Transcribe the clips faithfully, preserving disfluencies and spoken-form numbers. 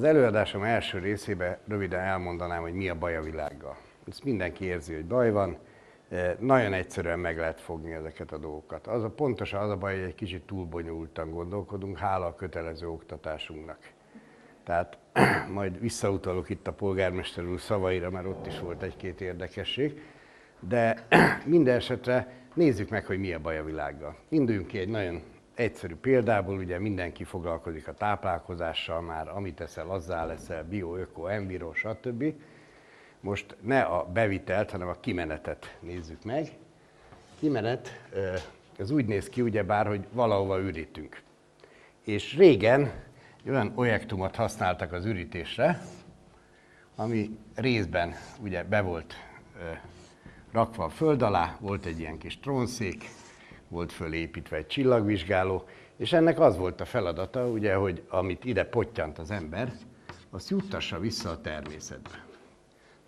Az előadásom első részében röviden elmondanám, hogy mi a baj a világgal. Ezt mindenki érzi, hogy baj van, nagyon egyszerűen meg lehet fogni ezeket a dolgokat. Az a, pontosan az a baj, hogy egy kicsit túl bonyolultan gondolkodunk, hála a kötelező oktatásunknak. Tehát majd visszautalok itt a polgármester úr szavaira, mert ott is volt egy-két érdekesség. De minden esetre nézzük meg, hogy mi a baj a világgal. Induljunk ki egy nagyon egyszerű példából, ugye mindenki foglalkozik a táplálkozással már, amit eszel, azzá leszel, bio, öko, enviro, stb. Most ne a bevitelt, hanem a kimenetet nézzük meg. Kimenet, ez úgy néz ki ugyebár, hogy valahova ürítünk. És régen olyan objektumot használtak az ürítésre, ami részben ugye be volt rakva a föld alá, volt egy ilyen kis trónszék, volt fölépítve egy csillagvizsgáló, és ennek az volt a feladata, ugye, hogy amit ide pottyant az ember, azt juttassa vissza a természetbe.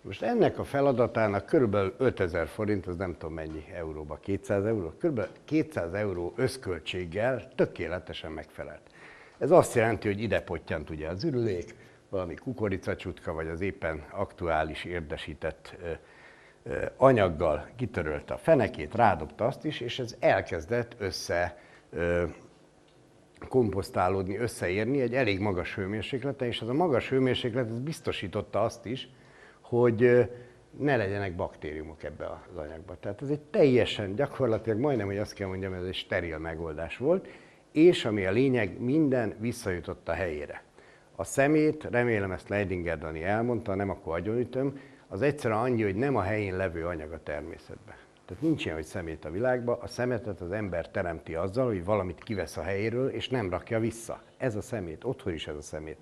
Most ennek a feladatának kb. ötezer forint, az nem tudom mennyi euróba, kétszáz euró, kb. kétszáz euró összköltséggel tökéletesen megfelelt. Ez azt jelenti, hogy ide pottyant ugye az ürülék, valami kukoricacsutka, vagy az éppen aktuális érdesített anyaggal kitörölte a fenekét, rádobta azt is, és ez elkezdett össze komposztálódni, összeérni egy elég magas hőmérsékleten, és ez a magas hőmérséklet ez biztosította azt is, hogy ne legyenek baktériumok ebbe az anyagba. Tehát ez egy teljesen, gyakorlatilag majdnem, hogy azt kell mondjam, ez egy steril megoldás volt, és ami a lényeg, minden visszajutott a helyére. A szemét, remélem ezt Leidinger Dani elmondta, nem akkor agyonütöm, az egyszerűen annyi, hogy nem a helyén levő anyag a természetben. Tehát nincs ilyen, hogy szemét a világban, a szemetet az ember teremti azzal, hogy valamit kivesz a helyéről, és nem rakja vissza. Ez a szemét, otthon is ez a szemét.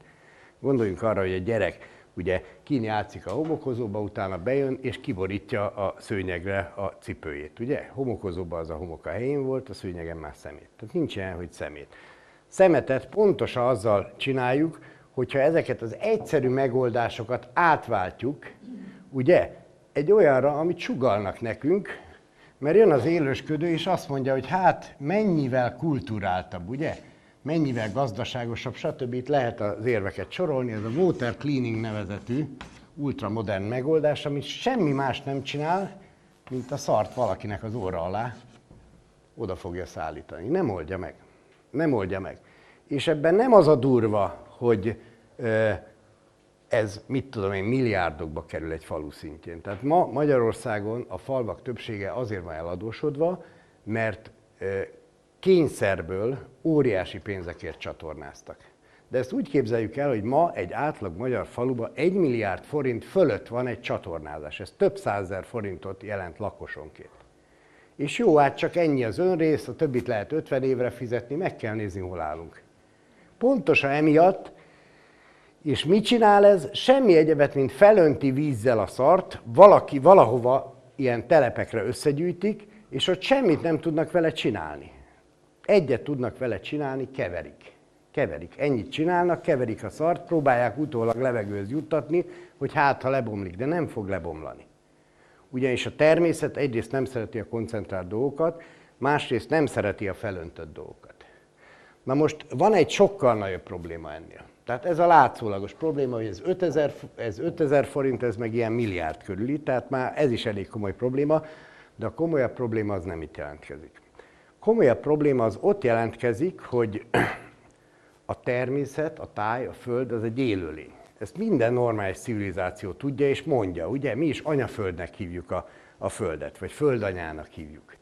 Gondoljunk arra, hogy a gyerek ugye kint játszik a homokozóba, utána bejön, és kiborítja a szőnyegre a cipőjét. Ugye? Homokozóban az a homok a helyén volt, a szőnyegen már szemét. Tehát nincs ilyen, hogy szemét. Szemetet pontosan azzal csináljuk, hogyha ezeket az egyszerű megoldásokat átváltjuk, ugye, egy olyanra, amit sugallnak nekünk, mert jön az élősködő, és azt mondja, hogy hát mennyivel kulturáltabb, ugye, mennyivel gazdaságosabb, stb. Itt lehet az érveket sorolni, ez a water cleaning nevezetű ultramodern megoldás, ami semmi más nem csinál, mint a szart valakinek az orra alá oda fogja szállítani. Nem oldja meg. Nem oldja meg. És ebben nem az a durva, hogy ez, mit tudom én, milliárdokba kerül egy falu szintjén. Tehát ma Magyarországon a falvak többsége azért van eladósodva, mert kényszerből óriási pénzekért csatornáztak. De ezt úgy képzeljük el, hogy ma egy átlag magyar faluban egy milliárd forint fölött van egy csatornázás. Ez több százezer forintot jelent lakosonként. És jó, hát csak ennyi az önrész, a többit lehet ötven évre fizetni, meg kell nézni, hol állunk. Pontosan emiatt, és mit csinál ez? Semmi egyebet, mint felönti vízzel a szart, valaki valahova ilyen telepekre összegyűjtik, és ott semmit nem tudnak vele csinálni. Egyet tudnak vele csinálni, keverik. Keverik, ennyit csinálnak, keverik a szart, próbálják utólag levegőhöz juttatni, hogy hát ha lebomlik, de nem fog lebomlani. Ugyanis a természet egyrészt nem szereti a koncentrált dolgokat, másrészt nem szereti a felöntött dolgokat. Na most van egy sokkal nagyobb probléma ennél. Tehát ez a látszólagos probléma, hogy ez ötezer forint, ez meg ilyen milliárd körüli, tehát már ez is elég komoly probléma, de a komolyabb probléma az nem itt jelentkezik. Komolyabb probléma az ott jelentkezik, hogy a természet, a táj, a föld az egy élőlény. Ezt minden normális civilizáció tudja és mondja, ugye? Mi is anyaföldnek hívjuk a, a földet, vagy földanyának hívjuk.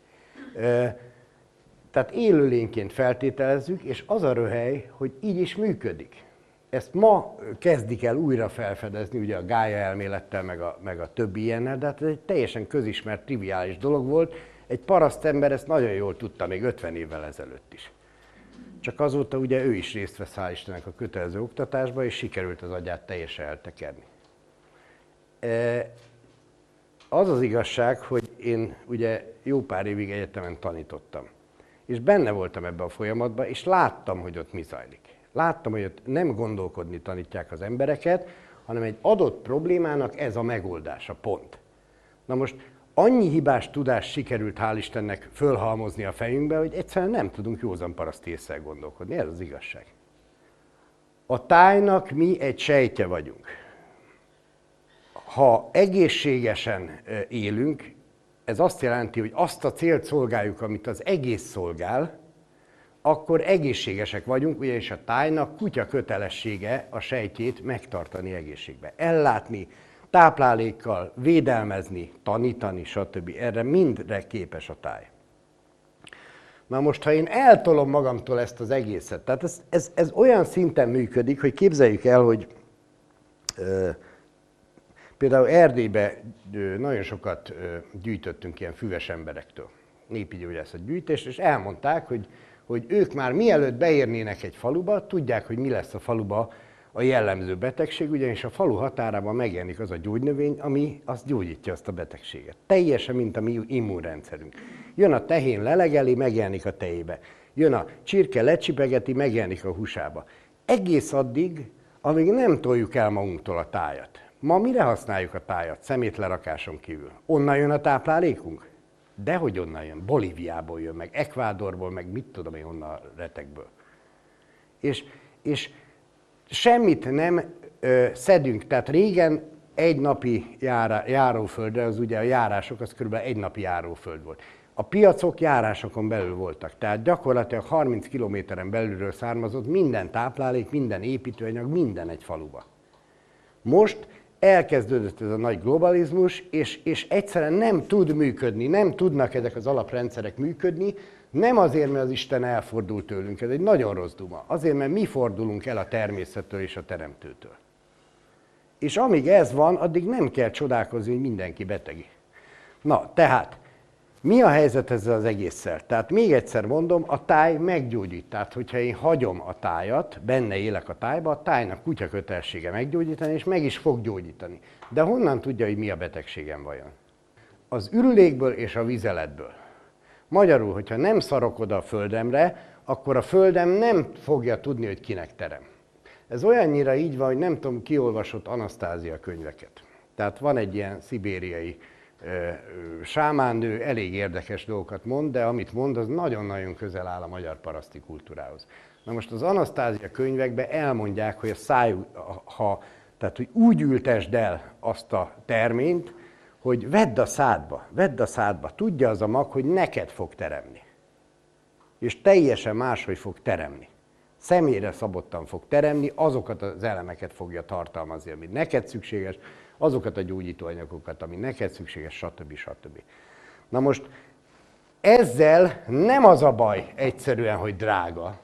Tehát élőlényként feltételezzük, és az a röhely, hogy így is működik. Ezt ma kezdik el újra felfedezni, ugye a Gája elmélettel, meg a, meg a többi ilyennel, de hát ez egy teljesen közismert, triviális dolog volt. Egy parasztember ezt nagyon jól tudta még ötven évvel ezelőtt is. Csak azóta ugye ő is részt vesz, hál' Istennek, a kötelező oktatásba, és sikerült az agyát teljesen eltekerni. Az az igazság, hogy én ugye jó pár évig egyetemen tanítottam. És benne voltam ebben a folyamatban, és láttam, hogy ott mi zajlik. Láttam, hogy ott nem gondolkodni tanítják az embereket, hanem egy adott problémának ez a megoldása, pont. Na most annyi hibás tudást sikerült, hál' Istennek, fölhalmozni a fejünkbe, hogy egyszerűen nem tudunk józan paraszt ésszel gondolkodni. Ez az igazság. A tájnak mi egy sejtje vagyunk. Ha egészségesen élünk, ez azt jelenti, hogy azt a célt szolgáljuk, amit az egész szolgál, akkor egészségesek vagyunk, ugyanis a tájnak kutya kötelessége a sejtjét megtartani egészségbe. Ellátni, táplálékkal, védelmezni, tanítani, stb. Erre mindre képes a táj. Na most, ha én eltolom magamtól ezt az egészet, tehát ez, ez, ez olyan szinten működik, hogy képzeljük el, hogy ö, például Erdélyben ö, nagyon sokat ö, gyűjtöttünk ilyen füves emberektől, népigyógyászat gyűjtést, és elmondták, hogy, hogy ők már mielőtt beérnének egy faluba, tudják, hogy mi lesz a faluba a jellemző betegség, ugyanis a falu határában megjelenik az a gyógynövény, ami azt gyógyítja, azt a betegséget. Teljesen, mint a mi immunrendszerünk. Jön a tehén, lelegeli, megjelenik a tejébe. Jön a csirke, lecsipegeti, megjelenik a húsába. Egész addig, amíg nem toljuk el magunktól a tájat. Ma mire használjuk a tájat? Szemétlerakáson kívül. Onnan jön a táplálékunk? Dehogy onnan jön. Bolíviából jön, meg Ekvádorból, meg mit tudom én onnan a retekből. És, és semmit nem ö, szedünk, tehát régen egy napi jára, járóföldre, az ugye a járások, az körülbelül egy napi járóföld volt. A piacok járásokon belül voltak, tehát gyakorlatilag harminc kilométeren belülről származott minden táplálék, minden építőanyag, minden egy faluba. Most elkezdődött ez a nagy globalizmus, és, és egyszerűen nem tud működni, nem tudnak ezek az alaprendszerek működni, nem azért, mert az Isten elfordult tőlünk, ez egy nagyon rossz duma. Azért, mert mi fordulunk el a természettől és a teremtőtől. És amíg ez van, addig nem kell csodálkozni, hogy mindenki beteg. Na, tehát, mi a helyzet ezzel az egésszel? Tehát még egyszer mondom, a táj meggyógyít. Tehát, hogyha én hagyom a tájat, benne élek a tájba, a tájnak kutya kötelessége meggyógyítani, és meg is fog gyógyítani. De honnan tudja, hogy mi a betegségem vajon? Az ürülékből és a vizeletből. Magyarul, hogyha nem szarok oda a földemre, akkor a földem nem fogja tudni, hogy kinek terem. Ez olyannyira így van, hogy nem tudom, ki olvasott Anasztázia könyveket. Tehát van egy ilyen szibériai ö, sámánnő, elég érdekes dolgokat mond, de amit mond, az nagyon-nagyon közel áll a magyar paraszti kultúrához. Na most az Anasztázia könyvekben elmondják, hogy a szájú, ha, tehát, hogy úgy ültesd el azt a terményt, hogy vedd a szádba, vedd a szádba, tudja az a mag, hogy neked fog teremni. És teljesen máshogy fog teremni. Személyre szabottan fog teremni, azokat az elemeket fogja tartalmazni, ami neked szükséges, azokat a gyógyítóanyagokat, ami neked szükséges, stb. stb. Na most ezzel nem az a baj egyszerűen, hogy drága.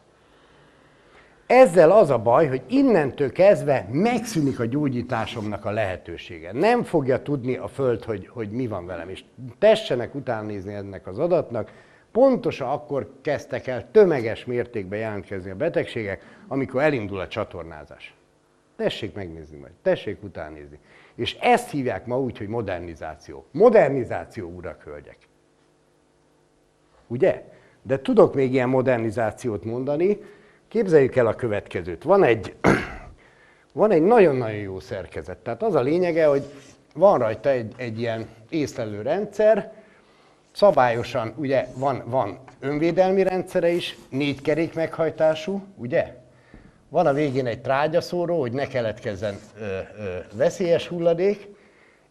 Ezzel az a baj, hogy innentől kezdve megszűnik a gyógyításomnak a lehetősége. Nem fogja tudni a Föld, hogy, hogy mi van velem. És tessenek utánézni ennek az adatnak. Pontosan akkor kezdtek el tömeges mértékben jelentkezni a betegségek, amikor elindul a csatornázás. Tessék megnézni majd, tessék utánézni. És ezt hívják ma úgy, hogy modernizáció. Modernizáció, urak, hölgyek. Ugye? De tudok még ilyen modernizációt mondani. Képzeljük el a következőt. Van egy, van egy nagyon-nagyon jó szerkezet. Tehát az a lényege, hogy van rajta egy, egy ilyen észlelő rendszer, szabályosan, ugye van, van önvédelmi rendszere is, négy kerék meghajtású, ugye? Van a végén egy trágyaszóró, hogy ne keletkezzen ö, ö, veszélyes hulladék,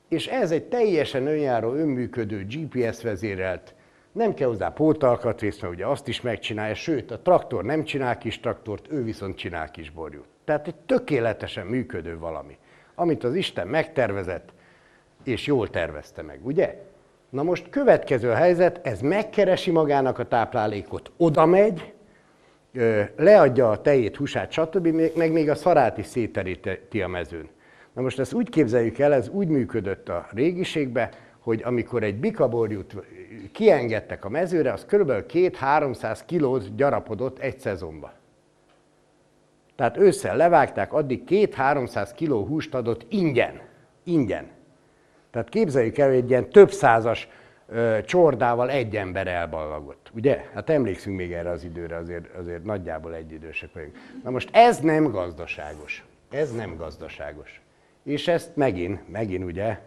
és ez egy teljesen önjáró, önműködő, gé pé es vezérelt. Nem kell hozzá pótalkatrészt, mert ugye azt is megcsinálja, sőt, a traktor nem csinál kis traktort, ő viszont csinál kis borjút. Tehát egy tökéletesen működő valami, amit az Isten megtervezett, és jól tervezte meg, ugye? Na most következő helyzet, ez megkeresi magának a táplálékot, oda megy, leadja a tejét, húsát, stb., meg még a szarát is széteríti a mezőn. Na most ezt úgy képzeljük el, ez úgy működött a régiségbe, hogy amikor egy bikaborjút kiengedtek a mezőre, az kb. kétszáz-háromszáz kilót gyarapodott egy szezonban. Tehát ősszel levágták, addig kétszáz-háromszáz kiló húst adott ingyen. Ingyen. Tehát képzeljük el, hogy egy ilyen több százas ö, csordával egy ember elballagott. Ugye? Hát emlékszünk még erre az időre, azért, azért nagyjából egyidősek vagyunk. Na most ez nem gazdaságos. Ez nem gazdaságos. És ezt megint, megint ugye...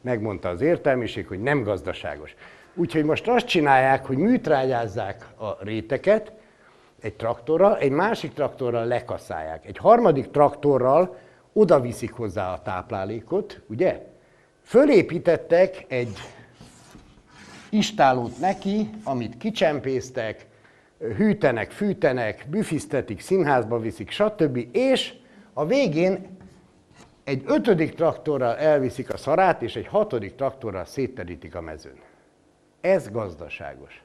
megmondta az értelmiség, hogy nem gazdaságos. Úgyhogy most azt csinálják, hogy műtrágyázzák a réteket, egy traktorral, egy másik traktorral lekaszálják, egy harmadik traktorral oda viszik hozzá a táplálékot, ugye? Fölépítettek egy istálót neki, amit kicsempésztek, hűtenek, fűtenek, büfisztetik, színházba viszik, stb. És a végén egy ötödik traktorral elviszik a szarát, és egy hatodik traktorral szétterítik a mezőn. Ez gazdaságos.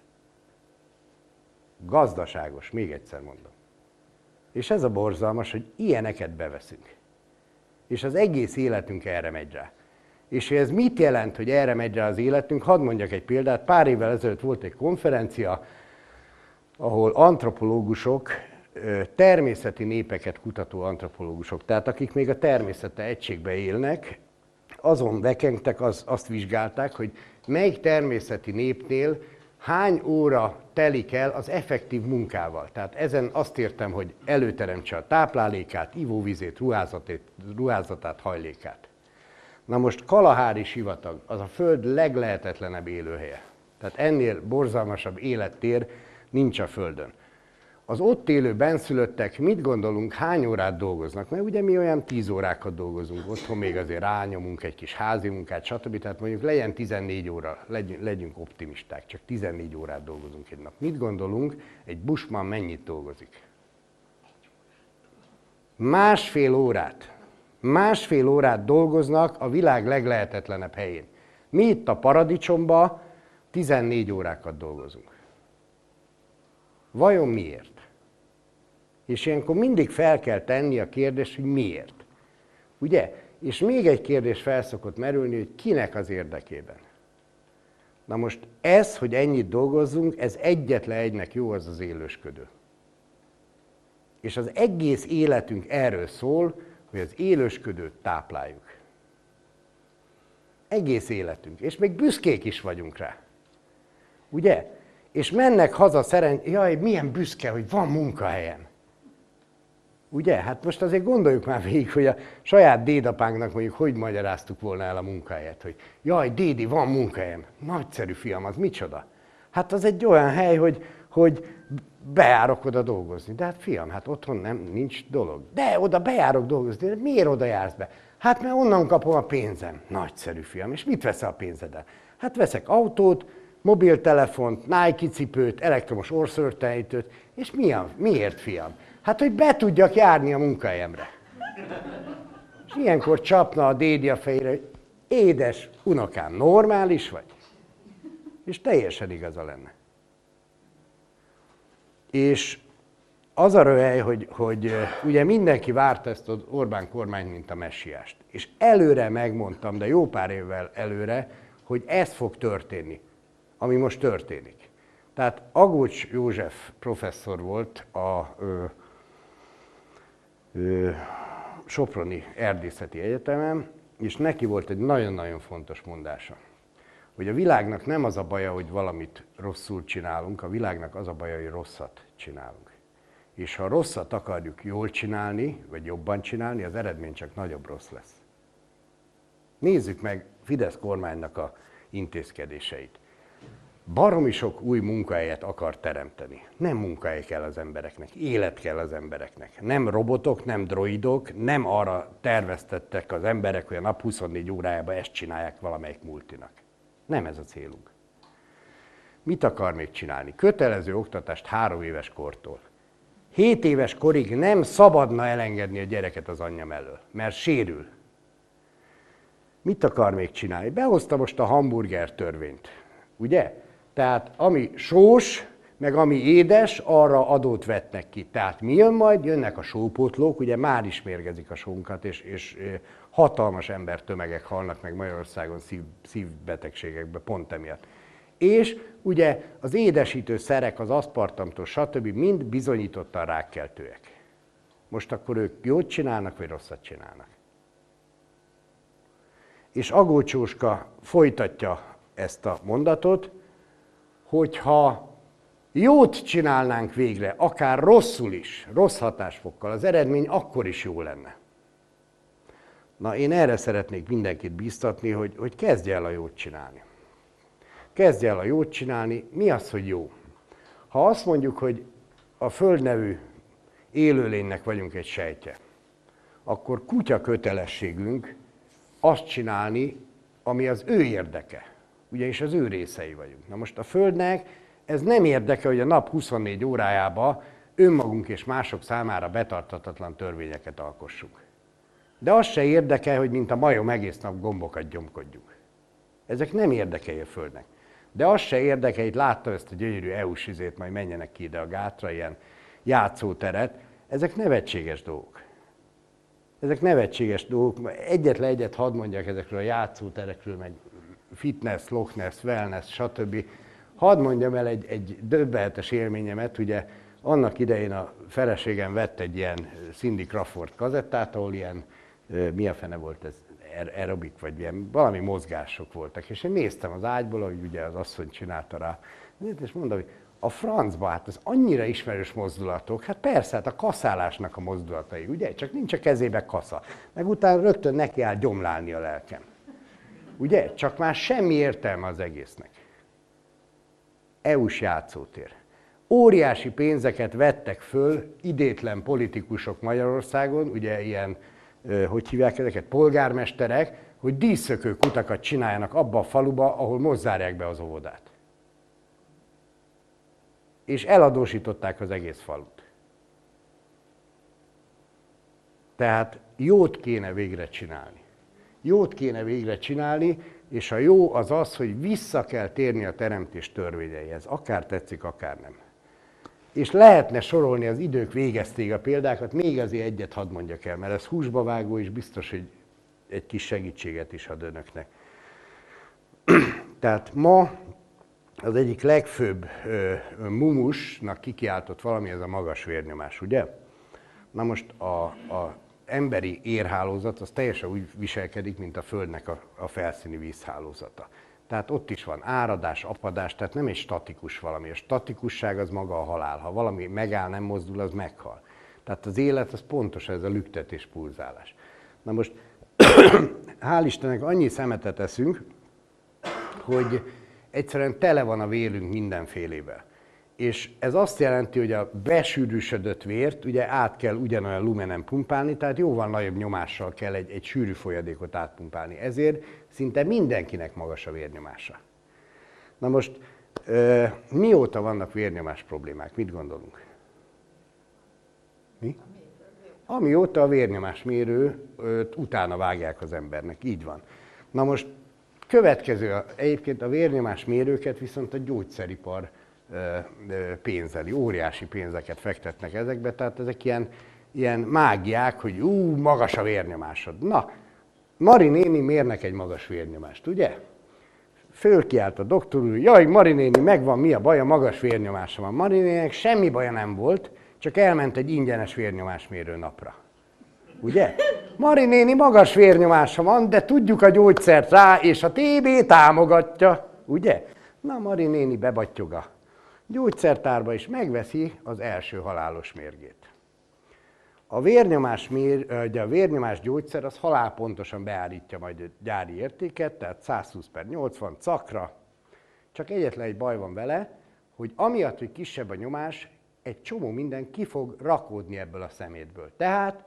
Gazdaságos, még egyszer mondom. És ez a borzalmas, hogy ilyeneket beveszünk. És az egész életünk erre megy rá. És ez mit jelent, hogy erre megy rá az életünk? Hadd mondjak egy példát. Pár évvel ezelőtt volt egy konferencia, ahol antropológusok, természeti népeket kutató antropológusok, tehát akik még a természete egységbe élnek, azon vekengtek, az, azt vizsgálták, hogy melyik természeti népnél hány óra telik el az effektív munkával. Tehát ezen azt értem, hogy előteremtse a táplálékát, ivóvizét, ruházatét, ruházatát, hajlékát. Na most Kalahári sivatag, az a Föld leglehetetlenebb élőhelye. Tehát ennél borzalmasabb élettér nincs a Földön. Az ott élő benszülöttek, mit gondolunk, hány órát dolgoznak? Mert ugye mi olyan tíz órákat dolgozunk, otthon még azért rányomunk egy kis házi munkát, stb. Tehát mondjuk legyen tizennégy óra, legyünk, legyünk optimisták, csak tizennégy órát dolgozunk egy nap. Mit gondolunk, egy bushman mennyit dolgozik? Másfél órát. Másfél órát dolgoznak a világ leglehetetlenebb helyén. Mi itt a paradicsomba tizennégy órákat dolgozunk. Vajon miért? És ilyenkor mindig fel kell tenni a kérdést, hogy miért. Ugye? És még egy kérdés fel szokott merülni, hogy kinek az érdekében. Na most ez, hogy ennyit dolgozzunk, ez egyetlen egynek jó, az az élősködő. És az egész életünk erről szól, hogy az élősködőt tápláljuk. Egész életünk. És még büszkék is vagyunk rá. Ugye? És mennek haza szerencsére, jaj, milyen büszke, hogy van munkahelyem. Ugye? Hát most azért gondoljuk már végig, hogy a saját dédapánknak mondjuk hogy magyaráztuk volna el a munkahelyet, hogy jaj, dédi, van munkahelyem. Nagyszerű, fiam, az micsoda? Hát az egy olyan hely, hogy, hogy bejárok oda dolgozni. De hát fiam, hát otthon nem, nincs dolog. De oda bejárok dolgozni, de miért oda jársz be? Hát mert onnan kapom a pénzem. Nagyszerű, fiam, és mit veszel a pénzeddel? Hát veszek autót, mobiltelefont, Nike cipőt, elektromos orrszörtelítőt, és mi a, miért, fiam? Hát, hogy be tudjak járni a munkahelyemre. És ilyenkor csapna a dédi a fejére, hogy édes unokám, normális vagy? És teljesen igaza lenne. És az a röhely, hogy, hogy ugye mindenki várta ezt az Orbán kormányt, mint a messiást. És előre megmondtam, de jó pár évvel előre, hogy ez fog történni, ami most történik. Tehát Agócs József professzor volt a ö, ö, Soproni Erdészeti Egyetemen, és neki volt egy nagyon-nagyon fontos mondása, hogy a világnak nem az a baja, hogy valamit rosszul csinálunk, a világnak az a baja, hogy rosszat csinálunk. És ha rosszat akarjuk jól csinálni, vagy jobban csinálni, az eredmény csak nagyobb rossz lesz. Nézzük meg Fidesz kormánynak a intézkedéseit. Baromi sok új munkahelyet akar teremteni. Nem munkahely kell az embereknek, élet kell az embereknek. Nem robotok, nem droidok, nem arra terveztettek az emberek, hogy a nap huszonnégy órájában ezt csinálják valamelyik multinak. Nem ez a célunk. Mit akar még csinálni? Kötelező oktatást három éves kortól. Hét éves korig nem szabadna elengedni a gyereket az anyja mellől, mert sérül. Mit akar még csinálni? Behozta most a hamburger törvényt, ugye? Tehát ami sós, meg ami édes, arra adót vetnek ki. Tehát mi jön majd? Jönnek a sópótlók, ugye már is mérgezik a sónkat, és, és hatalmas embertömegek halnak meg Magyarországon szív, szívbetegségekbe, pont emiatt. És ugye az édesítő szerek, az aszpartamtól, stb. Mind bizonyítottan rákkeltőek. Most akkor ők jót csinálnak, vagy rosszat csinálnak? És Agócsóska folytatja ezt a mondatot, hogyha jót csinálnánk végre, akár rosszul is, rossz hatásfokkal, az eredmény akkor is jó lenne. Na, én erre szeretnék mindenkit bíztatni, hogy, hogy kezdj el a jót csinálni. Kezdj el a jót csinálni. Mi az, hogy jó? Ha azt mondjuk, hogy a Föld nevű élőlénynek vagyunk egy sejtje, akkor kutya kötelességünk azt csinálni, ami az ő érdeke, ugyanis az ő részei vagyunk. Na most a Földnek ez nem érdeke, hogy a nap huszonnégy órájába önmagunk és mások számára betartatatlan törvényeket alkossuk. De az se érdeke, hogy mint a majom egész nap gombokat gyomkodjuk. Ezek nem érdekei a Földnek. De az se érdeke, itt látta ezt a gyönyörű é u-s izét, majd menjenek ki ide a gátra, ilyen játszóteret. Ezek nevetséges dolgok. Ezek nevetséges dolgok. Egyetlen egyet hadd mondjak ezekről a játszóterekről, meg fitness, Loch Ness, wellness, stb. Hadd mondjam el egy, egy döbbenetes élményemet, ugye annak idején a feleségem vett egy ilyen Cindy Crawford kazettát, ahol ilyen, mi a fene volt ez, aerobik vagy ilyen, valami mozgások voltak. És én néztem az ágyból, ahogy ugye az asszony csinálta rá, és mondom, hogy a francba, hát az annyira ismerős mozdulatok, hát persze, hát a kaszálásnak a mozdulatai, ugye? Csak nincs a kezébe kasza. Meg utána rögtön neki áll gyomlálni a lelkem. Ugye? Csak már semmi értelme az egésznek. é u-s játszótér. Óriási pénzeket vettek föl idétlen politikusok Magyarországon, ugye ilyen, hogy hívják ezeket, polgármesterek, hogy díszszökő kutakat csináljanak abba a faluba, ahol most zárják be az óvodát. És eladósították az egész falut. Tehát jót kéne végre csinálni. Jót kéne végre csinálni, és a jó az az, hogy vissza kell térni a teremtés törvényeihez. Akár tetszik, akár nem. És lehetne sorolni az idők végeztéig a példákat, még azért egyet hadd mondjak el, mert ez húsba vágó, és biztos, hogy egy kis segítséget is ad önöknek. Tehát ma az egyik legfőbb ö, mumusnak kikiáltott valami, ez a magas vérnyomás, ugye? Na most az emberi érhálózat az teljesen úgy viselkedik, mint a Földnek a, a felszíni vízhálózata. Tehát ott is van áradás, apadás, tehát nem egy statikus valami. A statikusság az maga a halál. Ha valami megáll, nem mozdul, az meghal. Tehát az élet az pontosan ez a lüktetés, pulzálás. Na most, hál' Istennek annyi szemetet eszünk, hogy egyszerűen tele van a vérünk mindenfélével. És ez azt jelenti, hogy a besűrűsödött vért ugye át kell ugyanolyan lumenen pumpálni, tehát jóval nagyobb nyomással kell egy, egy sűrű folyadékot átpumpálni. Ezért szinte mindenkinek magas a vérnyomása. Na most, ö, mióta vannak vérnyomás problémák? Mit gondolunk? Mi? Amióta a vérnyomásmérő utána vágják az embernek. Így van. Na most, következő, egyébként a vérnyomásmérőket viszont a gyógyszeripar pénzeli, óriási pénzeket fektetnek ezekbe, tehát ezek ilyen, ilyen mágiák, hogy ú, magas a vérnyomásod. Na, Mari néni mérnek egy magas vérnyomást, ugye? Fölkiált a doktor úr, jaj, Mari néni, megvan, mi a baj, a magas vérnyomása van. Mari néninek semmi baja nem volt, csak elment egy ingyenes vérnyomásmérő napra. Ugye? Mari néni magas vérnyomása van, de tudjuk a gyógyszert rá, és a té bé támogatja, ugye? Na, Mari néni bebattyoga. Gyógyszertárba is megveszi az első halálos mérgét. A vérnyomás, mér, a vérnyomás gyógyszer az halálpontosan beállítja majd a gyári értéket, tehát százhúsz per nyolcvan cakra. Csak egyetlen egy baj van vele, hogy amiatt, hogy kisebb a nyomás, egy csomó minden ki fog rakódni ebből a szemétből. Tehát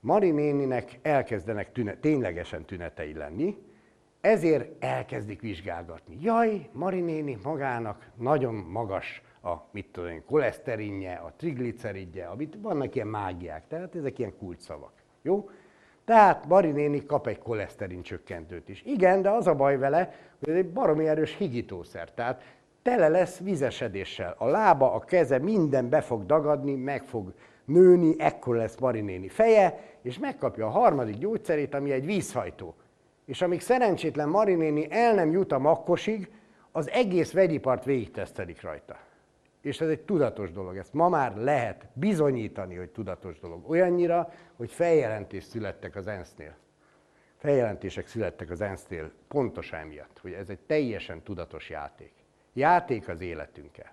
Mari néninek elkezdenek tüne, ténylegesen tünetei lenni, ezért elkezdik vizsgálgatni. Jaj, Mari néni magának nagyon magas a mit tudom én, koleszterinje, a trigliceridje, amit vannak ilyen mágiák, tehát ezek ilyen kulcsszavak. Jó? Tehát Mari néni kap egy koleszterin csökkentőt is. Igen, de az a baj vele, hogy ez egy baromi erős higítószer, tehát tele lesz vizesedéssel. A lába, a keze, minden be fog dagadni, meg fog nőni, ekkor lesz Mari néni feje, és megkapja a harmadik gyógyszerét, ami egy vízhajtó. És amíg szerencsétlen Mari néni el nem jut a makkosig, az egész vegyipart végigtesztelik rajta. És ez egy tudatos dolog, ezt ma már lehet bizonyítani, hogy tudatos dolog. Olyannyira, hogy feljelentés születtek az ENSZ-nél. Feljelentések születtek az ENSZ-nél pontosan miatt, hogy ez egy teljesen tudatos játék. Játék az életünkkel.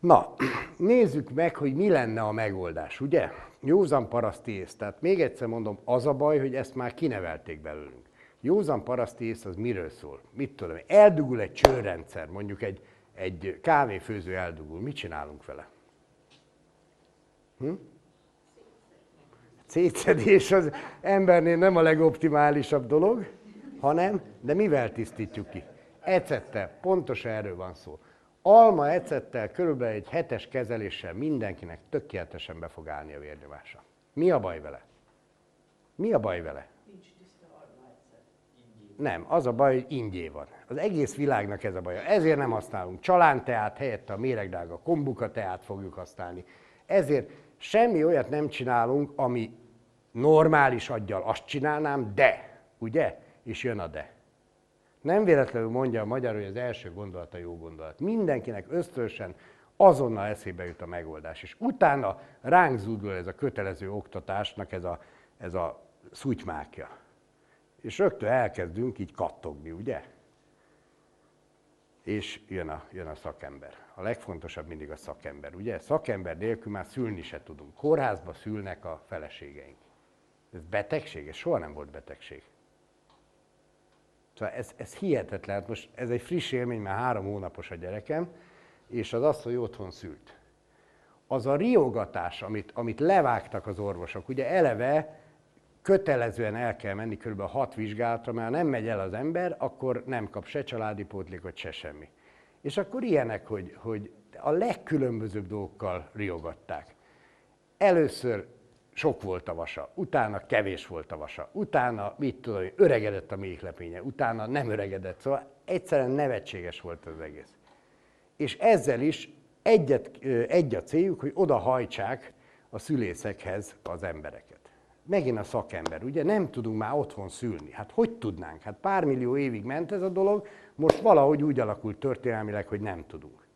Na, nézzük meg, hogy mi lenne a megoldás, ugye? Józan paraszti ész, tehát még egyszer mondom, az a baj, hogy ezt már kinevelték belőlünk. Józan paraszti ész az miről szól? Mit tudom, eldugul egy csőrendszer, mondjuk egy, egy kávéfőző eldugul, mit csinálunk vele? Hm? Szétszedés az embernél nem a legoptimálisabb dolog, hanem, de mivel tisztítjuk ki? Ecettel, pontosan erről van szó. Alma ecettel körülbelül egy hetes kezeléssel mindenkinek tökéletesen be fog állni a vérnyomása. Mi a baj vele? Mi a baj vele? Nincs tiszta alma ecet. Nem, az a baj, hogy ingyé van. Az egész világnak ez a baja. Ezért nem használunk csalánteát, helyette a méregdrága kombukateát fogjuk használni. Ezért semmi olyat nem csinálunk, ami normális aggyal azt csinálnám, de, ugye? És jön a de. Nem véletlenül mondja a magyar, hogy az első gondolat a jó gondolat. Mindenkinek ösztönösen azonnal eszébe jut a megoldás. És utána ránk zúdul ez a kötelező oktatásnak ez a, ez a szutymákja. És rögtön elkezdünk így kattogni, ugye? És jön a, jön a szakember. A legfontosabb mindig a szakember, ugye? Szakember nélkül már szülni se tudunk. Kórházba szülnek a feleségeink. Ez betegség? Ez soha nem volt betegség. Szóval ez, ez hihetetlen. Most ez egy friss élmény, már három hónapos a gyerekem, és az asszony otthon szült. Az a riogatás, amit, amit levágtak az orvosok, ugye eleve kötelezően el kell menni kb. hat vizsgálatra, mert ha nem megy el az ember, akkor nem kap se családi pótlékot, se semmi. És akkor ilyenek, hogy, hogy a legkülönbözőbb dolgokkal riogatták. Először sok volt a vasa, utána kevés volt a vasa, utána mit tudom, öregedett a méhlepénye, utána nem öregedett, szóval egyszerűen nevetséges volt az egész. És ezzel is egyet, egy a céljuk, hogy odahajtsák a szülészekhez az embereket. Megint a szakember, ugye nem tudunk már otthon szülni. Hát hogy tudnánk? Hát pár millió évig ment ez a dolog, most valahogy úgy alakult történelmileg, hogy nem tudunk.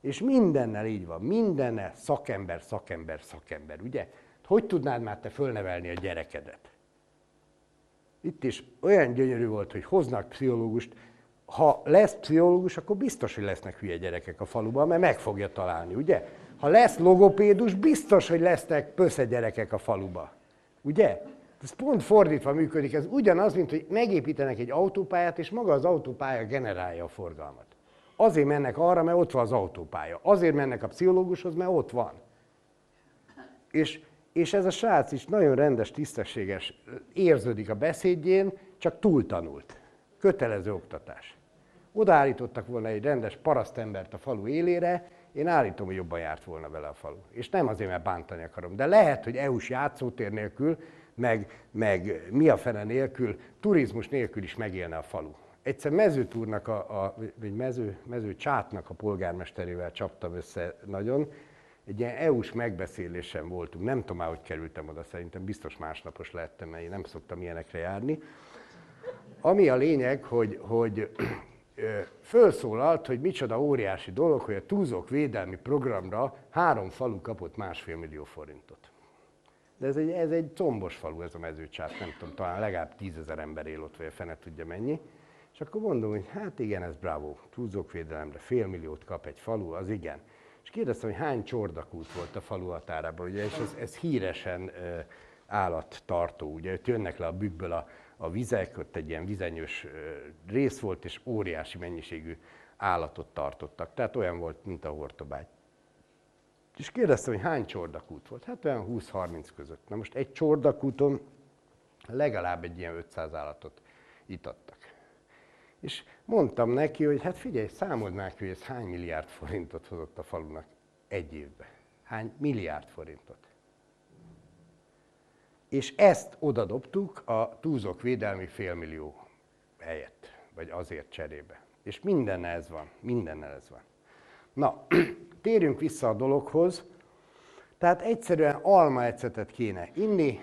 És mindennel így van, mindennel szakember, szakember, szakember, ugye? Hogy tudnád már te fölnevelni a gyerekedet? Itt is olyan gyönyörű volt, hogy hoznak pszichológust. Ha lesz pszichológus, akkor biztos, hogy lesznek hülye gyerekek a faluban, mert meg fogja találni, ugye? Ha lesz logopédus, biztos, hogy lesznek pösze gyerekek a faluba. Ugye? Ez pont fordítva működik. Ez ugyanaz, mint hogy megépítenek egy autópályát, és maga az autópálya generálja a forgalmat. Azért mennek arra, mert ott van az autópálya. Azért mennek a pszichológushoz, mert ott van. És, és ez a srác is nagyon rendes, tisztességes, érződik a beszédjén, csak túltanult. Kötelező oktatás. Odaállítottak volna egy rendes parasztembert a falu élére, én állítom, hogy jobban járt volna vele a falu. És nem azért, mert bántani akarom. De lehet, hogy é u-s játszótér nélkül, meg, meg mi a fene nélkül, turizmus nélkül is megélne a falu. Egyszer Mezőtúrnak, a, a, vagy mező, Mezőcsátnak a polgármesterével csaptam össze nagyon. Egy ilyen é u-s megbeszélésen voltunk. Nem tudom már, hogy kerültem oda, szerintem biztos másnapos lehettem, mert én nem szoktam ilyenekre járni. Ami a lényeg, hogy... hogy fölszólalt, hogy micsoda óriási dolog, hogy a túzok védelmi programra három falu kapott másfél millió forintot. De ez egy, ez egy combos falu, ez a Mezőcsát, nem tudom, talán legalább tízezer ember él ott, vagy a fene tudja mennyi. És akkor mondom, hogy hát igen, ez bravo, túzok védelemre fél milliót kap egy falu, az igen. És kérdeztem, hogy hány csordakút volt a falu határában, ugye, és ez, ez híresen állattartó, ugye, ott jönnek le a bükkből a a vizek, ott egy ilyen vizenyős rész volt, és óriási mennyiségű állatot tartottak. Tehát olyan volt, mint a Hortobágy. És kérdeztem, hogy hány csordakút volt? Hát olyan húsz-harminc között. Na most egy csordakúton legalább egy ilyen ötszáz állatot itattak. És mondtam neki, hogy hát figyelj, számold már ki, hogy ez hány milliárd forintot hozott a falunak egy évben. Hány milliárd forintot. És ezt odadobtuk a túzok védelmi félmillió helyett, vagy azért cserébe. És mindennel ez van, mindennel ez van. Na, térjünk vissza a dologhoz. Tehát egyszerűen almaecetet kéne inni,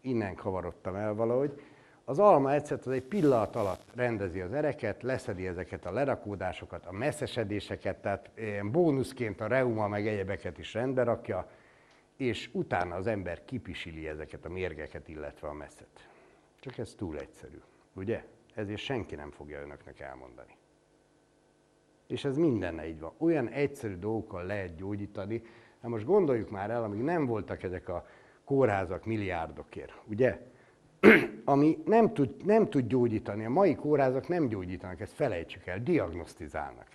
innen kavarodtam el valahogy. Az almaecet az egy pillanat alatt rendezi az ereket, leszedi ezeket a lerakódásokat, a messzesedéseket, tehát bónuszként a reuma meg egyebeket is rendbe rakja, és utána az ember kipisili ezeket a mérgeket, illetve a messzet. Csak ez túl egyszerű, ugye? Ezért senki nem fogja önöknek elmondani. És ez mindenne így van. Olyan egyszerű dolgokkal lehet gyógyítani. Na most gondoljuk már el, amíg nem voltak ezek a kórházak milliárdokért, ugye? Ami nem tud, nem tud gyógyítani, a mai kórházak nem gyógyítanak, ezt felejtsük el, diagnosztizálnak.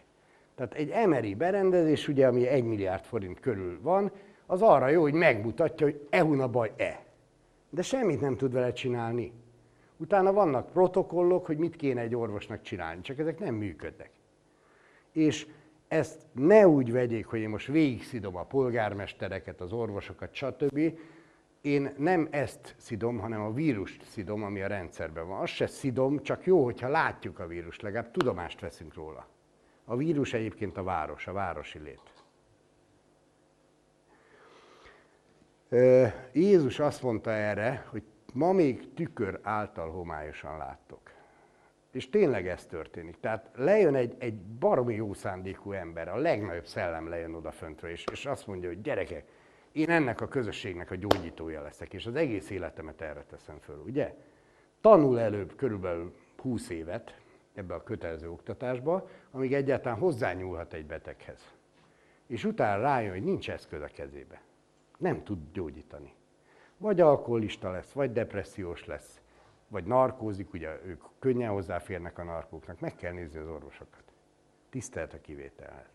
Tehát egy emeri berendezés, ugye, ami egy milliárd forint körül van, az arra jó, hogy megmutatja, hogy e-hunabaj-e. De semmit nem tud vele csinálni. Utána vannak protokollok, hogy mit kéne egy orvosnak csinálni, csak ezek nem működnek. És ezt ne úgy vegyék, hogy én most végig szidom a polgármestereket, az orvosokat, stb. Én nem ezt szidom, hanem a vírust szidom, ami a rendszerben van. Azt se szidom, csak jó, hogyha látjuk a vírust, legalább tudomást veszünk róla. A vírus egyébként a város, a városi lét. Jézus azt mondta erre, hogy ma még tükör által homályosan láttok. És tényleg ez történik. Tehát lejön egy, egy baromi jó szándékú ember, a legnagyobb szellem lejön odaföntről, és, és azt mondja, hogy gyerekek, én ennek a közösségnek a gyógyítója leszek, és az egész életemet erre teszem föl, ugye? Tanul előbb körülbelül húsz évet ebbe a kötelező oktatásba, amíg egyáltalán hozzányúlhat egy beteghez. És utána rájön, hogy nincs eszköz a kezébe. Nem tud gyógyítani. Vagy alkoholista lesz, vagy depressziós lesz, vagy narkózik, ugye ők könnyen hozzáférnek a narkóknak, meg kell nézni az orvosokat. Tisztelt a kivételhez.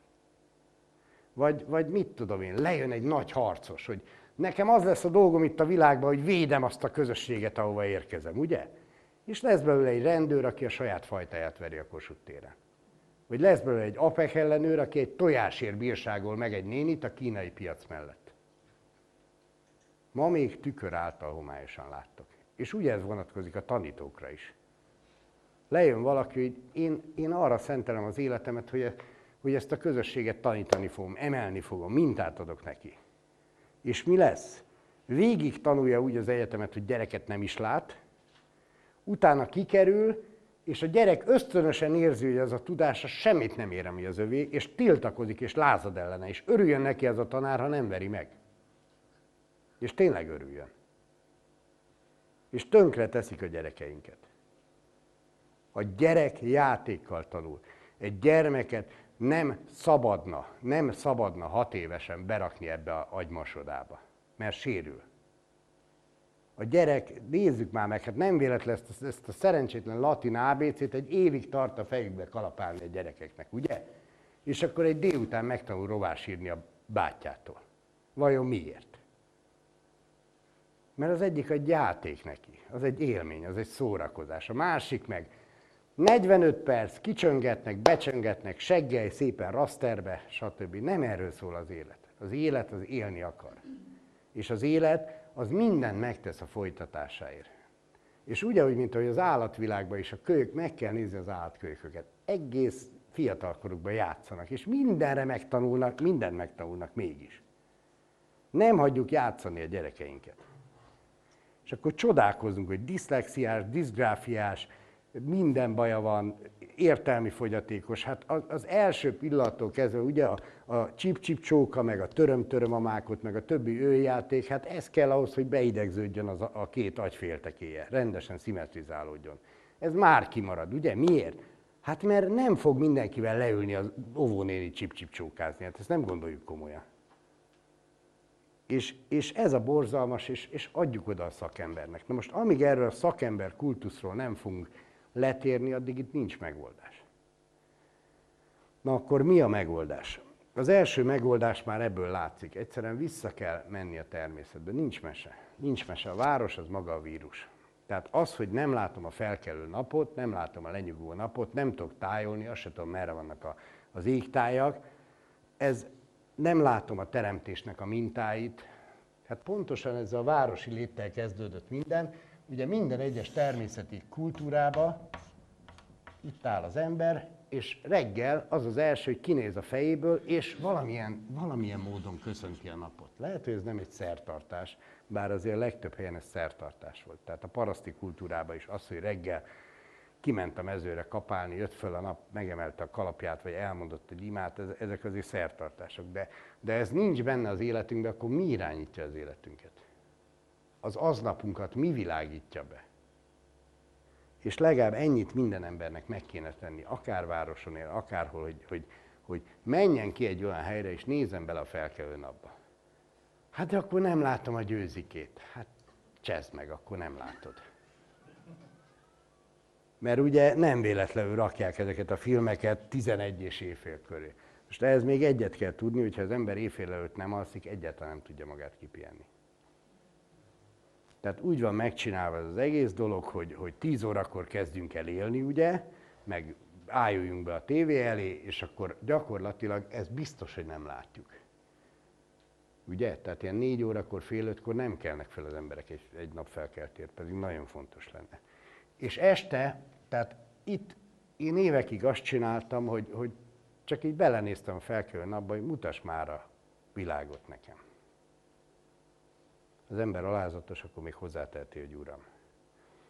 Vagy, vagy mit tudom én, lejön egy nagy harcos, hogy nekem az lesz a dolgom itt a világban, hogy védem azt a közösséget, ahova érkezem, ugye? És lesz belőle egy rendőr, aki a saját fajtáját veri a Kossuth téren. Vagy lesz belőle egy APEC ellenőr, aki egy tojásért bírságol meg egy nénit a kínai piac mellett. Ma még tükör által homályosan láttok. És ugye ez vonatkozik a tanítókra is. Lejön valaki, hogy én, én arra szentelem az életemet, hogy, hogy ezt a közösséget tanítani fogom, emelni fogom, mintát adok neki. És mi lesz? Végig tanulja úgy az egyetemet, hogy gyereket nem is lát, utána kikerül, és a gyerek ösztönösen érzi, hogy az a tudása semmit nem ér, ami az övé, és tiltakozik, és lázad ellene, és örüljön neki ez a tanár, ha nem veri meg. És tényleg örüljön. És tönkre teszik a gyerekeinket. A gyerek játékkal tanul. Egy gyermeket nem szabadna, nem szabadna hat évesen berakni ebbe az agymasodába, mert sérül. A gyerek, nézzük már meg, hát nem véletlen ezt, ezt a szerencsétlen latin á bé cét egy évig tart a fejükbe kalapálni a gyerekeknek, ugye? És akkor egy délután megtanul rovásírni a bátyjától. Vajon miért? Mert az egyik egy játék neki, az egy élmény, az egy szórakozás. A másik meg negyvenöt perc, kicsöngetnek, becsöngetnek, seggely szépen raszterbe, stb. Nem erről szól az élet. Az élet az élni akar. És az élet az mindent megtesz a folytatásáért. És ugyanúgy, mint ahogy az állatvilágban is a kölyök, meg kell nézni az állatkölyköket. Egész fiatalkorukban játszanak, és mindenre megtanulnak, mindent megtanulnak mégis. Nem hagyjuk játszani a gyerekeinket. És akkor csodálkozunk, hogy diszlexiás, diszgráfiás, minden baja van, értelmi fogyatékos. Hát az első pillanattól kezdve ugye a, a csip-csip csóka, meg a töröm-töröm a mákot, meg a többi őjáték, hát ez kell ahhoz, hogy beidegződjön az a, a két agyféltekéje, rendesen szimmetrizálódjon. Ez már kimarad, ugye? Miért? Hát mert nem fog mindenkivel leülni az óvónéni csip-csip csókázni, hát ezt nem gondoljuk komolyan. És, és ez a borzalmas, és, és adjuk oda a szakembernek. Na most, amíg erről a szakember kultuszról nem fogunk letérni, addig itt nincs megoldás. Na akkor mi a megoldás? Az első megoldás már ebből látszik. Egyszerűen vissza kell menni a természetbe. Nincs mese. Nincs mese. A város az maga a vírus. Tehát az, hogy nem látom a felkelő napot, nem látom a lenyugvó napot, nem tudok tájolni, azt sem tudom, merre vannak a, az égtájak, ez... Nem látom a teremtésnek a mintáit. Hát pontosan ez a városi léttel kezdődött minden. Ugye minden egyes természeti kultúrában itt áll az ember, és reggel az az első, hogy kinéz a fejéből, és valamilyen, valamilyen módon köszönti a napot. Lehet, hogy ez nem egy szertartás, bár azért a legtöbb helyen ez szertartás volt. Tehát a paraszti kultúrában is az, hogy reggel kiment a mezőre kapálni, jött föl a nap, megemelte a kalapját, vagy elmondott egy imát, ezek azért szertartások. De, de ez nincs benne az életünkben, akkor mi irányítja az életünket? Az aznapunkat mi világítja be? És legalább ennyit minden embernek meg kéne tenni, akár városon él, akárhol, hogy, hogy, hogy menjen ki egy olyan helyre, és nézzen bele a felkelő napba. Hát de akkor nem látom a győzikét. Hát cseszd meg, akkor nem látod. Mert ugye nem véletlenül rakják ezeket a filmeket tizenegy és éjfél köré. Most ehhez még egyet kell tudni, hogyha az ember éjfél előtt nem alszik, egyáltalán nem tudja magát kipihenni. Tehát úgy van megcsinálva az egész dolog, hogy, hogy tíz órakor kezdjünk el élni, ugye, meg álljunk be a tévé elé, és akkor gyakorlatilag ez biztos, hogy nem látjuk. Ugye? Tehát ilyen négy órakor, fél ötkor nem kelnek fel az emberek egy, egy nap felkeltért, pedig nagyon fontos lenne. És este, tehát itt én évekig azt csináltam, hogy, hogy csak így belenéztem a felkelő napba, hogy mutass már a világot nekem. Az ember alázatos, akkor még hozzáteheti, hogy Uram.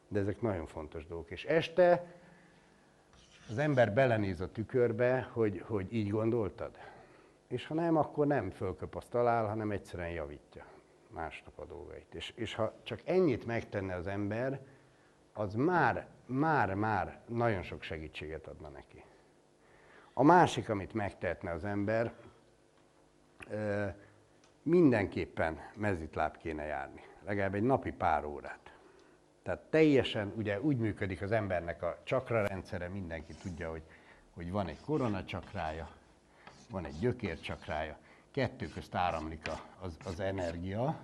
De ezek nagyon fontos dolgok. És este az ember belenéz a tükörbe, hogy, hogy így gondoltad. És ha nem, akkor nem fölköp a talál, hanem egyszerűen javítja másnap a dolgait. És, és ha csak ennyit megtenne az ember, az már, már, már nagyon sok segítséget adna neki. A másik, amit megtehetne az ember, mindenképpen mezitláb kéne járni, legalább egy napi pár órát. Tehát teljesen ugye úgy működik az embernek a csakra rendszere, mindenki tudja, hogy, hogy van egy korona csakrája, van egy gyökér csakrája, kettő közt áramlik az, az energia,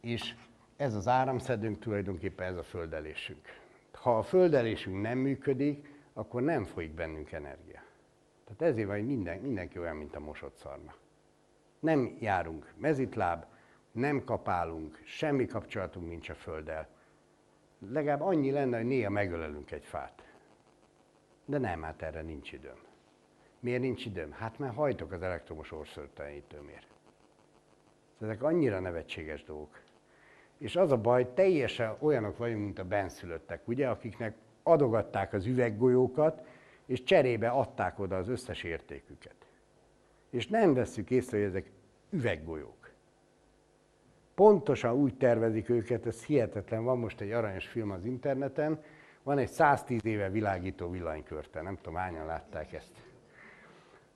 és ez az áramszedőnk tulajdonképpen ez a földelésünk. Ha a földelésünk nem működik, akkor nem folyik bennünk energia. Tehát ezért van, minden, mindenki olyan, mint a mosott szarna. Nem járunk mezitláb, nem kapálunk, semmi kapcsolatunk nincs a földdel. Legalább annyi lenne, hogy néha megölelünk egy fát. De nem, hát erre nincs időm. Miért nincs időm? Hát már hajtok az elektromos orrszörtelenítőmért. Ezek annyira nevetséges dolgok. És az a baj, teljesen olyanok vagyunk, mint a benszülöttek, ugye, akiknek adogatták az üveggolyókat, és cserébe adták oda az összes értéküket. És nem vesszük észre, hogy ezek üveggolyók. Pontosan úgy tervezik őket, ez hihetetlen, van most egy aranyos film az interneten, van egy száztíz éve világító villanykörte, nem tudom, hányan látták ezt.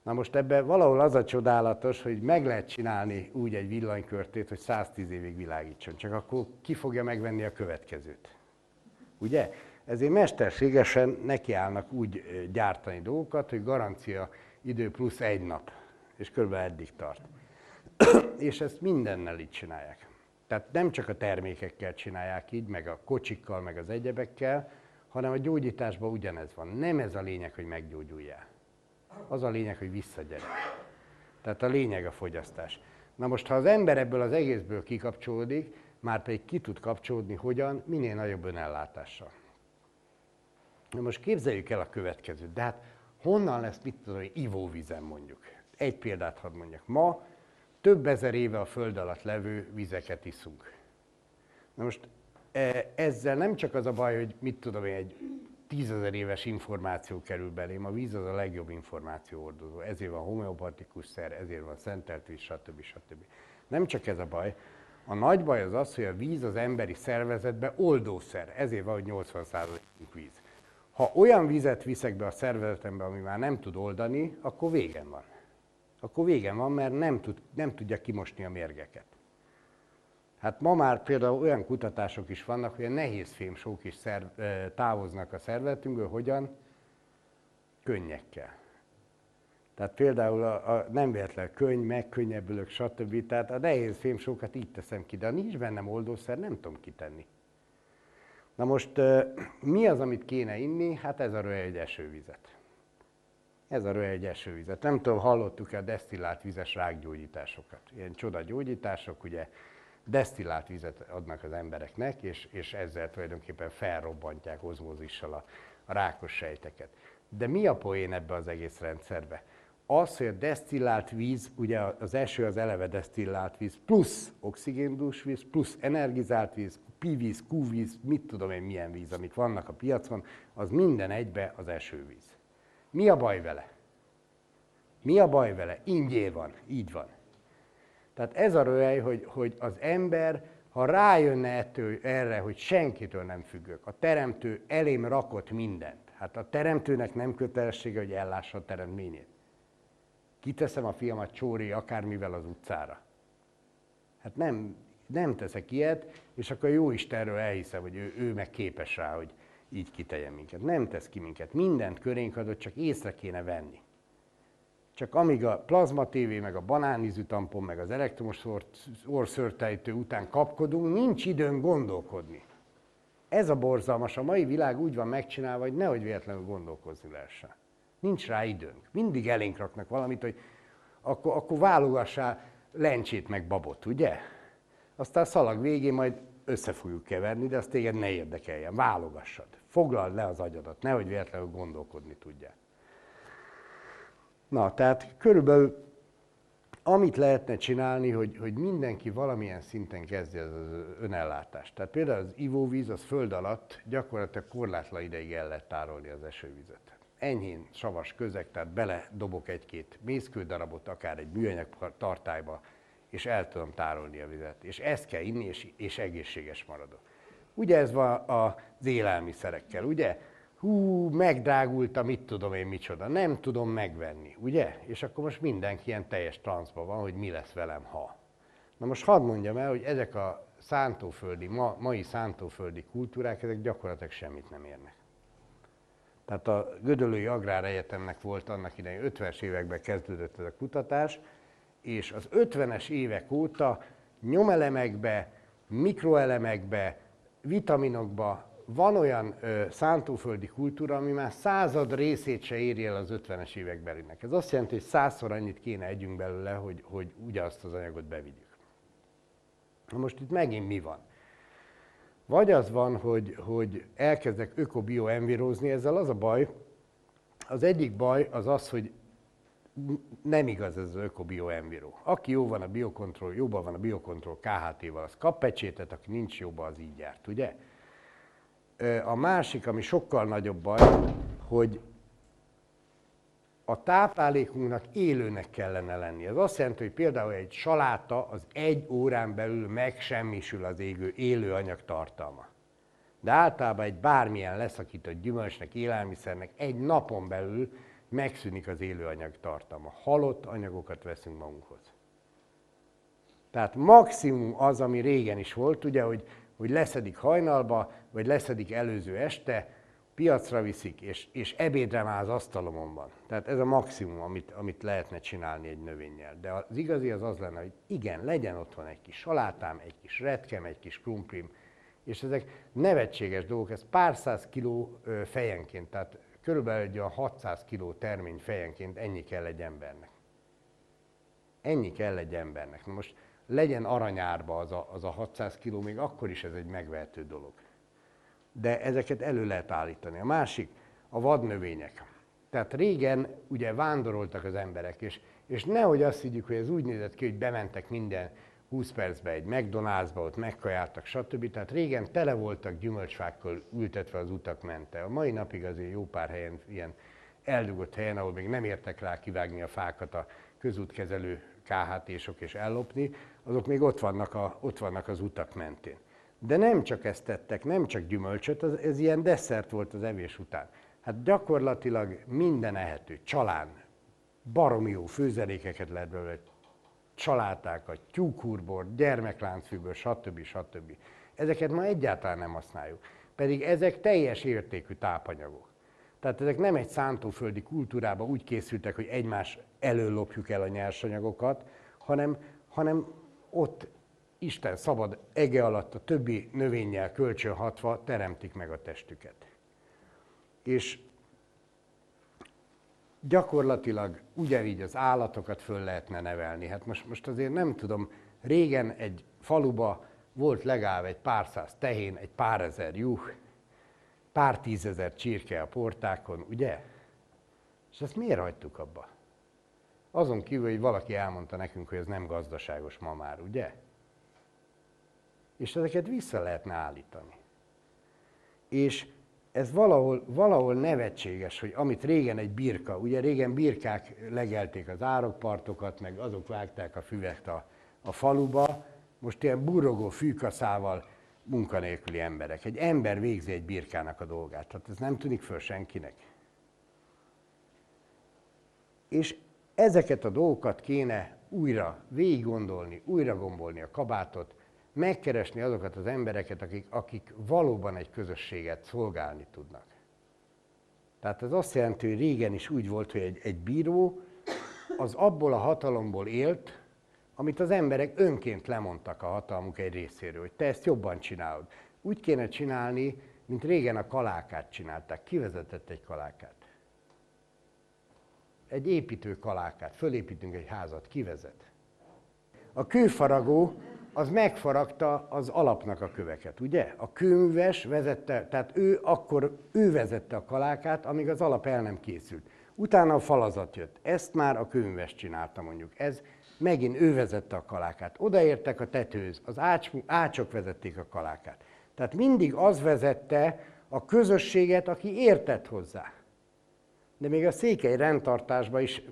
Na most ebben valahol az a csodálatos, hogy meg lehet csinálni úgy egy villanykörtét, hogy száztíz évig világítson, csak akkor ki fogja megvenni a következőt. Ugye? Ezért mesterségesen nekiállnak úgy gyártani dolgokat, hogy garancia idő plusz egy nap, és körülbelül eddig tart. És ezt mindennel így csinálják. Tehát nem csak a termékekkel csinálják így, meg a kocsikkal, meg az egyebekkel, hanem a gyógyításban ugyanez van. Nem ez a lényeg, hogy meggyógyuljál. Az a lényeg, hogy visszagyere. Tehát a lényeg a fogyasztás. Na most, ha az ember ebből az egészből kikapcsolódik, már pedig ki tud kapcsolódni hogyan, minél nagyobb önellátással. Na most képzeljük el a következőt, de hát honnan lesz, mit tudom, hogy ivóvizem mondjuk. Egy példát hadd mondjak. Ma több ezer éve a föld alatt levő vizeket iszunk. Na most ezzel nem csak az a baj, hogy mit tudom én, egy tízezer éves információ kerül belém, a víz az a legjobb információhordozó, ezért van homeopatikus szer, ezért van szentelt víz, stb. stb. Nem csak ez a baj. A nagy baj az az, hogy a víz az emberi szervezetbe oldószer, ezért van, hogy nyolcvan százalékunk víz. Ha olyan vizet viszek be a szervezetembe, ami már nem tud oldani, akkor végem van. Akkor végem van, mert nem, tud, nem tudja kimosni a mérgeket. Hát ma már például olyan kutatások is vannak, hogy a nehézfémsók is szerv, távoznak a szervezetünkből, hogyan? Könnyekkel. Tehát például a, a nem véletlen könny, megkönnyebbülök, stb. Tehát a nehézfémsókat így teszem ki, de ha nincs bennem oldószer, nem tudom kitenni. Na most mi az, amit kéne inni? Hát ez a röhegy esővizet. Ez a röhegy esővizet. Nem tudom, hallottuk-e a desztillált vizes rákgyógyításokat. Ilyen csodagyógyítások, ugye desztillált vizet adnak az embereknek, és, és ezzel tulajdonképpen felrobbantják ozmózissal a, a rákos sejteket. De mi a poén ebbe az egész rendszerbe? Az, hogy a desztillált víz, ugye az eső az eleve desztillált víz, plusz oxigéndús víz, plusz energizált víz, pé-víz, kú-víz, mit tudom én milyen víz, amik vannak a piacon, az minden egybe az esővíz. Mi a baj vele? Mi a baj vele? Ingyé van, így van. Tehát ez a röhely, hogy, hogy az ember, ha rájönne ettől, erre, hogy senkitől nem függök, a teremtő elém rakott mindent. Hát a teremtőnek nem kötelessége, hogy ellássa a teremtményét. Kiteszem a fiamat csóri akármivel az utcára. Hát nem, nem teszek ilyet, és akkor jó Istenről elhiszem, hogy ő, ő meg képes rá, hogy így kiteljen minket. Nem tesz ki minket. Mindent körénk adott, csak észre kéne venni. Csak amíg a plazma tévé, meg a banánizű tampon, meg az elektromos orszörtejtő után kapkodunk, nincs időn gondolkodni. Ez a borzalmas, a mai világ úgy van megcsinálva, hogy nehogy véletlenül gondolkozni lehessen. Nincs rá időnk. Mindig elénk raknak valamit, hogy akkor, akkor válogassál lencsét meg babot, ugye? Aztán szalag végén majd össze fogjuk keverni, de azt téged ne érdekeljen. Válogassad. Foglald le az agyadat, nehogy véletlenül gondolkodni tudjál. Na, tehát körülbelül amit lehetne csinálni, hogy, hogy mindenki valamilyen szinten kezdje az önellátást. Tehát például az ivóvíz, az föld alatt gyakorlatilag korlátlan ideig el lehet tárolni az esővizet. Enyhén savas közeg, tehát bele dobok egy-két mészkődarabot, akár egy műanyag tartályba, és el tudom tárolni a vizet. És ezt kell inni, és, és egészséges maradok. Ugye ez van az élelmiszerekkel, ugye? Hú, megdrágult a mit tudom én micsoda, nem tudom megvenni, ugye? És akkor most mindenki ilyen teljes transzban van, hogy mi lesz velem, ha. Na most hadd mondjam el, hogy ezek a szántóföldi, ma, mai szántóföldi kultúrák, ezek gyakorlatilag semmit nem érnek. Tehát a Gödöllői Agráregyetemnek volt annak idején, ötvenes években kezdődött ez a kutatás, és az ötvenes évek óta nyomelemekbe, mikroelemekbe, vitaminokba van olyan ö, szántóföldi kultúra, ami már század részét se éri el az ötvenes évek belének. Ez azt jelenti, hogy százszor annyit kéne együnk belőle, hogy, hogy ugyanazt az anyagot bevigyük. Na most itt megint mi van? Vagy az van, hogy, hogy elkezdek öko-bio-envirózni, ezzel az a baj, az egyik baj az az, hogy nem igaz ez az öko-bio-enviró. Aki jó van a biokontroll, jóban van a biokontroll ká há té-val, az kap pecsétet, aki nincs jóban, az így járt, ugye? A másik, ami sokkal nagyobb baj, hogy a táplálékunknak élőnek kellene lenni. Ez azt jelenti, hogy például egy saláta az egy órán belül megsemmisül az égő élő anyag tartalma. De általában egy bármilyen leszakított gyümölcsnek, élelmiszernek egy napon belül megszűnik az élő anyag tartalma. Halott anyagokat veszünk magunkhoz. Tehát maximum az, ami régen is volt, ugye, hogy hogy leszedik hajnalba, vagy leszedik előző este, piacra viszik, és, és ebédre már az asztalomon van. Tehát ez a maximum, amit, amit lehetne csinálni egy növényel. De az igazi az az lenne, hogy igen, legyen otthon egy kis salátám, egy kis retkem, egy kis krumplim, és ezek nevetséges dolgok, ez pár száz kiló fejenként, tehát körülbelül egy olyan hatszáz kiló termény fejenként ennyi kell egy embernek. Ennyi kell egy embernek. Na most legyen aranyárba az a, az a hatszáz kiló, még akkor is ez egy megvehető dolog. De ezeket elő lehet állítani. A másik, a vadnövények. Tehát régen ugye vándoroltak az emberek, és, és nehogy azt higgyük, hogy ez úgy nézett ki, hogy bementek minden húsz percbe egy McDonald'sba, ott megkajáltak, stb. Tehát régen tele voltak gyümölcsfákkal ültetve az utak mente. A mai napig azért jó pár helyen, ilyen eldugott helyen, ahol még nem értek rá kivágni a fákat a közútkezelő ká há té-sok és ellopni, azok még ott vannak, a, ott vannak az utak mentén. De nem csak ezt tettek, nem csak gyümölcsöt, az, ez ilyen desszert volt az evés után. Hát gyakorlatilag minden ehető, csalán, baromi jó főzelékeket lehet belőle, csalátákat, tyúkhúrbort, gyermekláncfűből, stb. Stb. Ezeket ma egyáltalán nem használjuk, pedig ezek teljes értékű tápanyagok. Tehát ezek nem egy szántóföldi kultúrába úgy készültek, hogy egymás elől lopjuk el a nyersanyagokat, hanem, hanem ott Isten szabad ege alatt a többi növényel kölcsönhatva teremtik meg a testüket. És gyakorlatilag ugyanígy az állatokat föl lehetne nevelni. Hát most, most azért nem tudom, régen egy faluba volt legalább egy pár száz tehén, egy pár ezer juh, pár tízezer csirke a portákon, ugye? És ezt miért hagytuk abba? Azon kívül, hogy valaki elmondta nekünk, hogy ez nem gazdaságos ma már, ugye? És ezeket vissza lehetne állítani. És ez valahol, valahol nevetséges, hogy amit régen egy birka, ugye régen birkák legelték az árokpartokat, meg azok vágták a füvet a, a faluba, most ilyen burrogó fűkaszával munkanélküli emberek. Egy ember végzi egy birkának a dolgát, tehát ez nem tűnik föl senkinek. És ezeket a dolgokat kéne újra végig gondolni, újra gombolni a kabátot, megkeresni azokat az embereket, akik, akik valóban egy közösséget szolgálni tudnak. Tehát ez azt jelenti, hogy régen is úgy volt, hogy egy, egy bíró az abból a hatalomból élt, amit az emberek önként lemondtak a hatalmuk egy részéről, hogy te ezt jobban csinálod. Úgy kéne csinálni, mint régen a kalákát csinálták. Kivezetett egy kalákát. Egy építő kalákát, fölépítünk egy házat, kivezet. A kőfaragó az megfaragta az alapnak a köveket, ugye? A kőműves vezette, tehát ő akkor ő vezette a kalákát, amíg az alap el nem készült. Utána a falazat jött. Ezt már a kőműves csinálta mondjuk. Ez megint ő vezette a kalákát. Odaértek a tetőhöz, az ács, ácsok vezették a kalákát. Tehát mindig az vezette a közösséget, aki értett hozzá. De még a székely rendtartásban is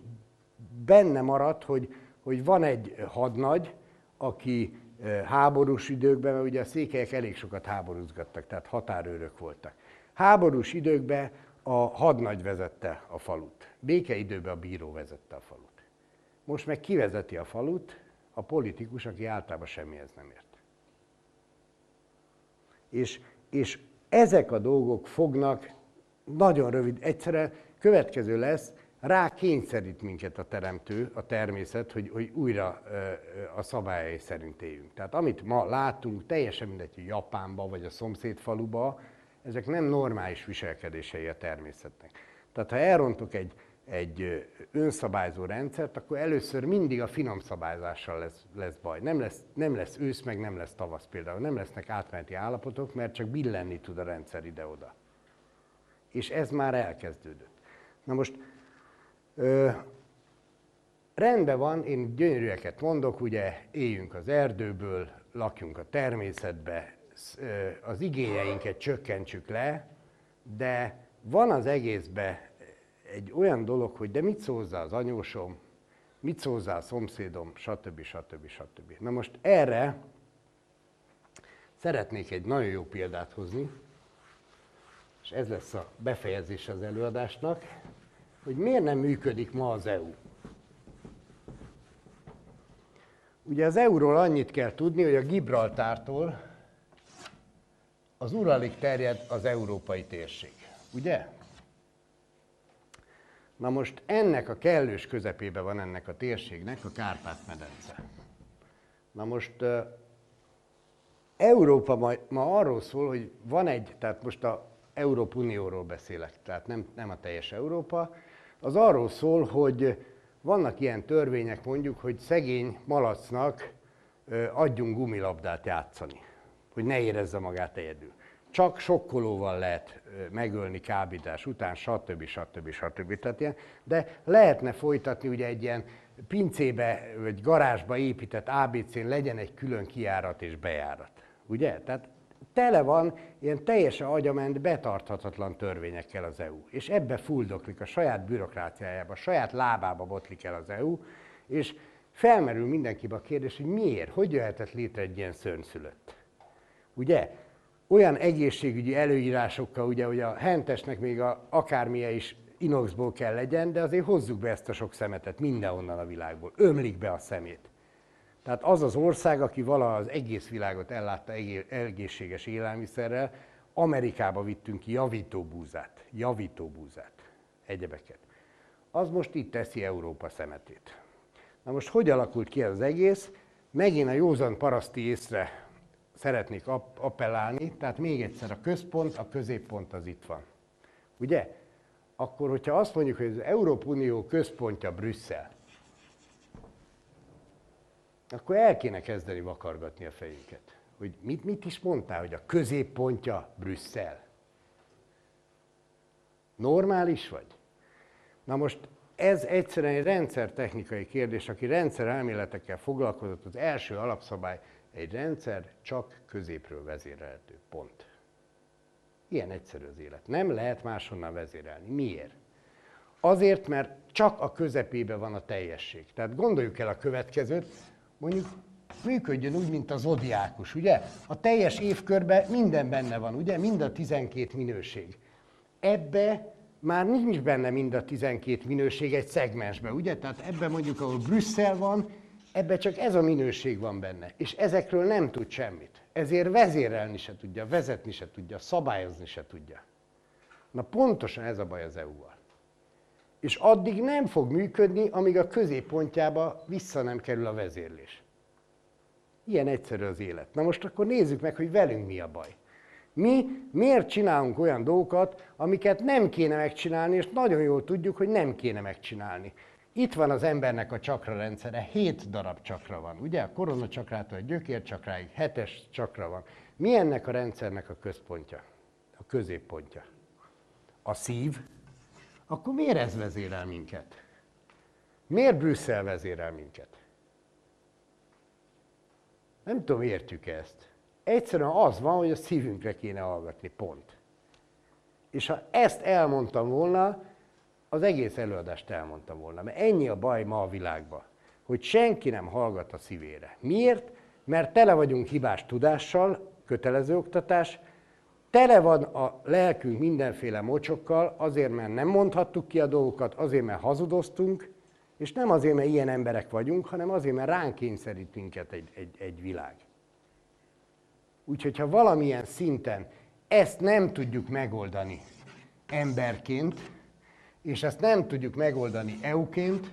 benne maradt, hogy, hogy van egy hadnagy, aki háborús időkben, mert ugye a székelyek elég sokat háborúzgattak, tehát határőrök voltak. Háborús időkben a hadnagy vezette a falut, békeidőben a bíró vezette a falut. Most meg kivezeti a falut a politikus, aki általában semmihez nem ért. És, és ezek a dolgok fognak, nagyon rövid, egyszerűen következő lesz, rá kényszerít minket a teremtő, a természet, hogy, hogy újra a szabályai szerint éljünk. Tehát amit ma látunk, teljesen mindegy, hogy Japánba vagy a szomszéd faluba, ezek nem normális viselkedései a természetnek. Tehát ha elrontok egy, egy önszabályzó rendszert, akkor először mindig a finom szabályzással lesz, lesz baj. Nem lesz, nem lesz ősz, meg nem lesz tavasz például, nem lesznek átmeneti állapotok, mert csak billenni tud a rendszer ide-oda. És ez már elkezdődött. Na most Ö, rendben van, én gyönyörűeket mondok, ugye éljünk az erdőből, lakjunk a természetbe, az igényeinket csökkentsük le, de van az egészben egy olyan dolog, hogy de mit szól hozzá az anyósom, mit szól hozzá a szomszédom, stb. stb. stb. Na most erre szeretnék egy nagyon jó példát hozni, és ez lesz a befejezés az előadásnak, hogy miért nem működik ma az é u. Ugye az é u-ról annyit kell tudni, hogy a Gibraltártól az Uralig terjed az európai térség. Ugye? Na most ennek a kellős közepébe van ennek a térségnek a Kárpát-medence. Na most uh, Európa ma, ma arról szól, hogy van egy, tehát most a Európa Unióról beszélek, tehát nem, nem a teljes Európa. Az arról szól, hogy vannak ilyen törvények mondjuk, hogy szegény malacnak adjunk gumilabdát játszani, hogy ne érezze magát egyedül. Csak sokkolóval lehet megölni kábítás után, stb. stb. stb. Tehát ilyen, de lehetne folytatni ugye egy ilyen pincébe vagy garázsba épített á bé cén legyen egy külön kijárat és bejárat. Ugye? Tehát tele van ilyen teljesen agyament, betarthatatlan törvényekkel az é u. És ebbe fuldoklik a saját bürokráciájába, a saját lábába botlik el az é u, és felmerül mindenkibe a kérdés, hogy miért, hogy jöhetett létre egy ilyen szörnyszülött. Ugye? Olyan egészségügyi előírásokkal, ugye, hogy a hentesnek még a, akármilyen is inoxból kell legyen, de azért hozzuk be ezt a sok szemetet mindenhonnan a világból, ömlik be a szemét. Tehát az az ország, aki valaha az egész világot ellátta egészséges élelmiszerrel, Amerikába vittünk ki javítóbúzát, javítóbúzát, egyebeket. Az most itt teszi Európa szemetét. Na most hogy alakult ki ez az egész? Megint a józan paraszti észre szeretnék appellálni, tehát még egyszer a központ, a középpont az itt van. Ugye? Akkor, hogyha azt mondjuk, hogy az Európa Unió központja Brüsszel, akkor el kéne kezdeni vakargatni a fejünket. Hogy mit, mit is mondtál, hogy a középpontja Brüsszel? Normális vagy? Na most ez egyszerűen egy rendszertechnikai kérdés, aki rendszerelméletekkel foglalkozott, az első alapszabály, egy rendszer csak középről vezérelhető, pont. Ilyen egyszerű az élet. Nem lehet máshonnan vezérelni. Miért? Azért, mert csak a közepébe van a teljesség. Tehát gondoljuk el a következőt, mondjuk működjön úgy, mint a zodiákus, ugye? A teljes évkörben minden benne van, ugye? Mind a tizenkét minőség. Ebbe már nincs benne mind a tizenkét minőség egy szegmensben, ugye? Tehát ebbe mondjuk, ahol Brüsszel van, ebbe csak ez a minőség van benne. És ezekről nem tud semmit. Ezért vezérelni se tudja, vezetni se tudja, szabályozni se tudja. Na pontosan ez a baj az é u-val. És addig nem fog működni, amíg a középpontjába vissza nem kerül a vezérlés. Ilyen egyszerű az élet. Na most akkor nézzük meg, hogy velünk mi a baj. Mi miért csinálunk olyan dolgokat, amiket nem kéne megcsinálni, és nagyon jól tudjuk, hogy nem kéne megcsinálni. Itt van az embernek a csakra rendszere, hét darab csakra van, ugye? A koronacakrától a gyökércsakráig hetes csakra van. Mi ennek a rendszernek a központja, a középpontja? A szív. Akkor miért ez vezérel minket? Miért Brüsszel vezérel minket? Nem tudom, értjük ezt. Egyszerűen az van, hogy a szívünkre kéne hallgatni, pont. És ha ezt elmondtam volna, az egész előadást elmondtam volna. Mert ennyi a baj ma a világban, hogy senki nem hallgat a szívére. Miért? Mert tele vagyunk hibás tudással, kötelező oktatás, tele van a lelkünk mindenféle mocsokkal, azért, mert nem mondhattuk ki a dolgokat, azért, mert hazudoztunk, és nem azért, mert ilyen emberek vagyunk, hanem azért, mert ránk kényszerít minket egy, egy, egy világ. Úgyhogy, ha valamilyen szinten ezt nem tudjuk megoldani emberként, és ezt nem tudjuk megoldani é u-ként,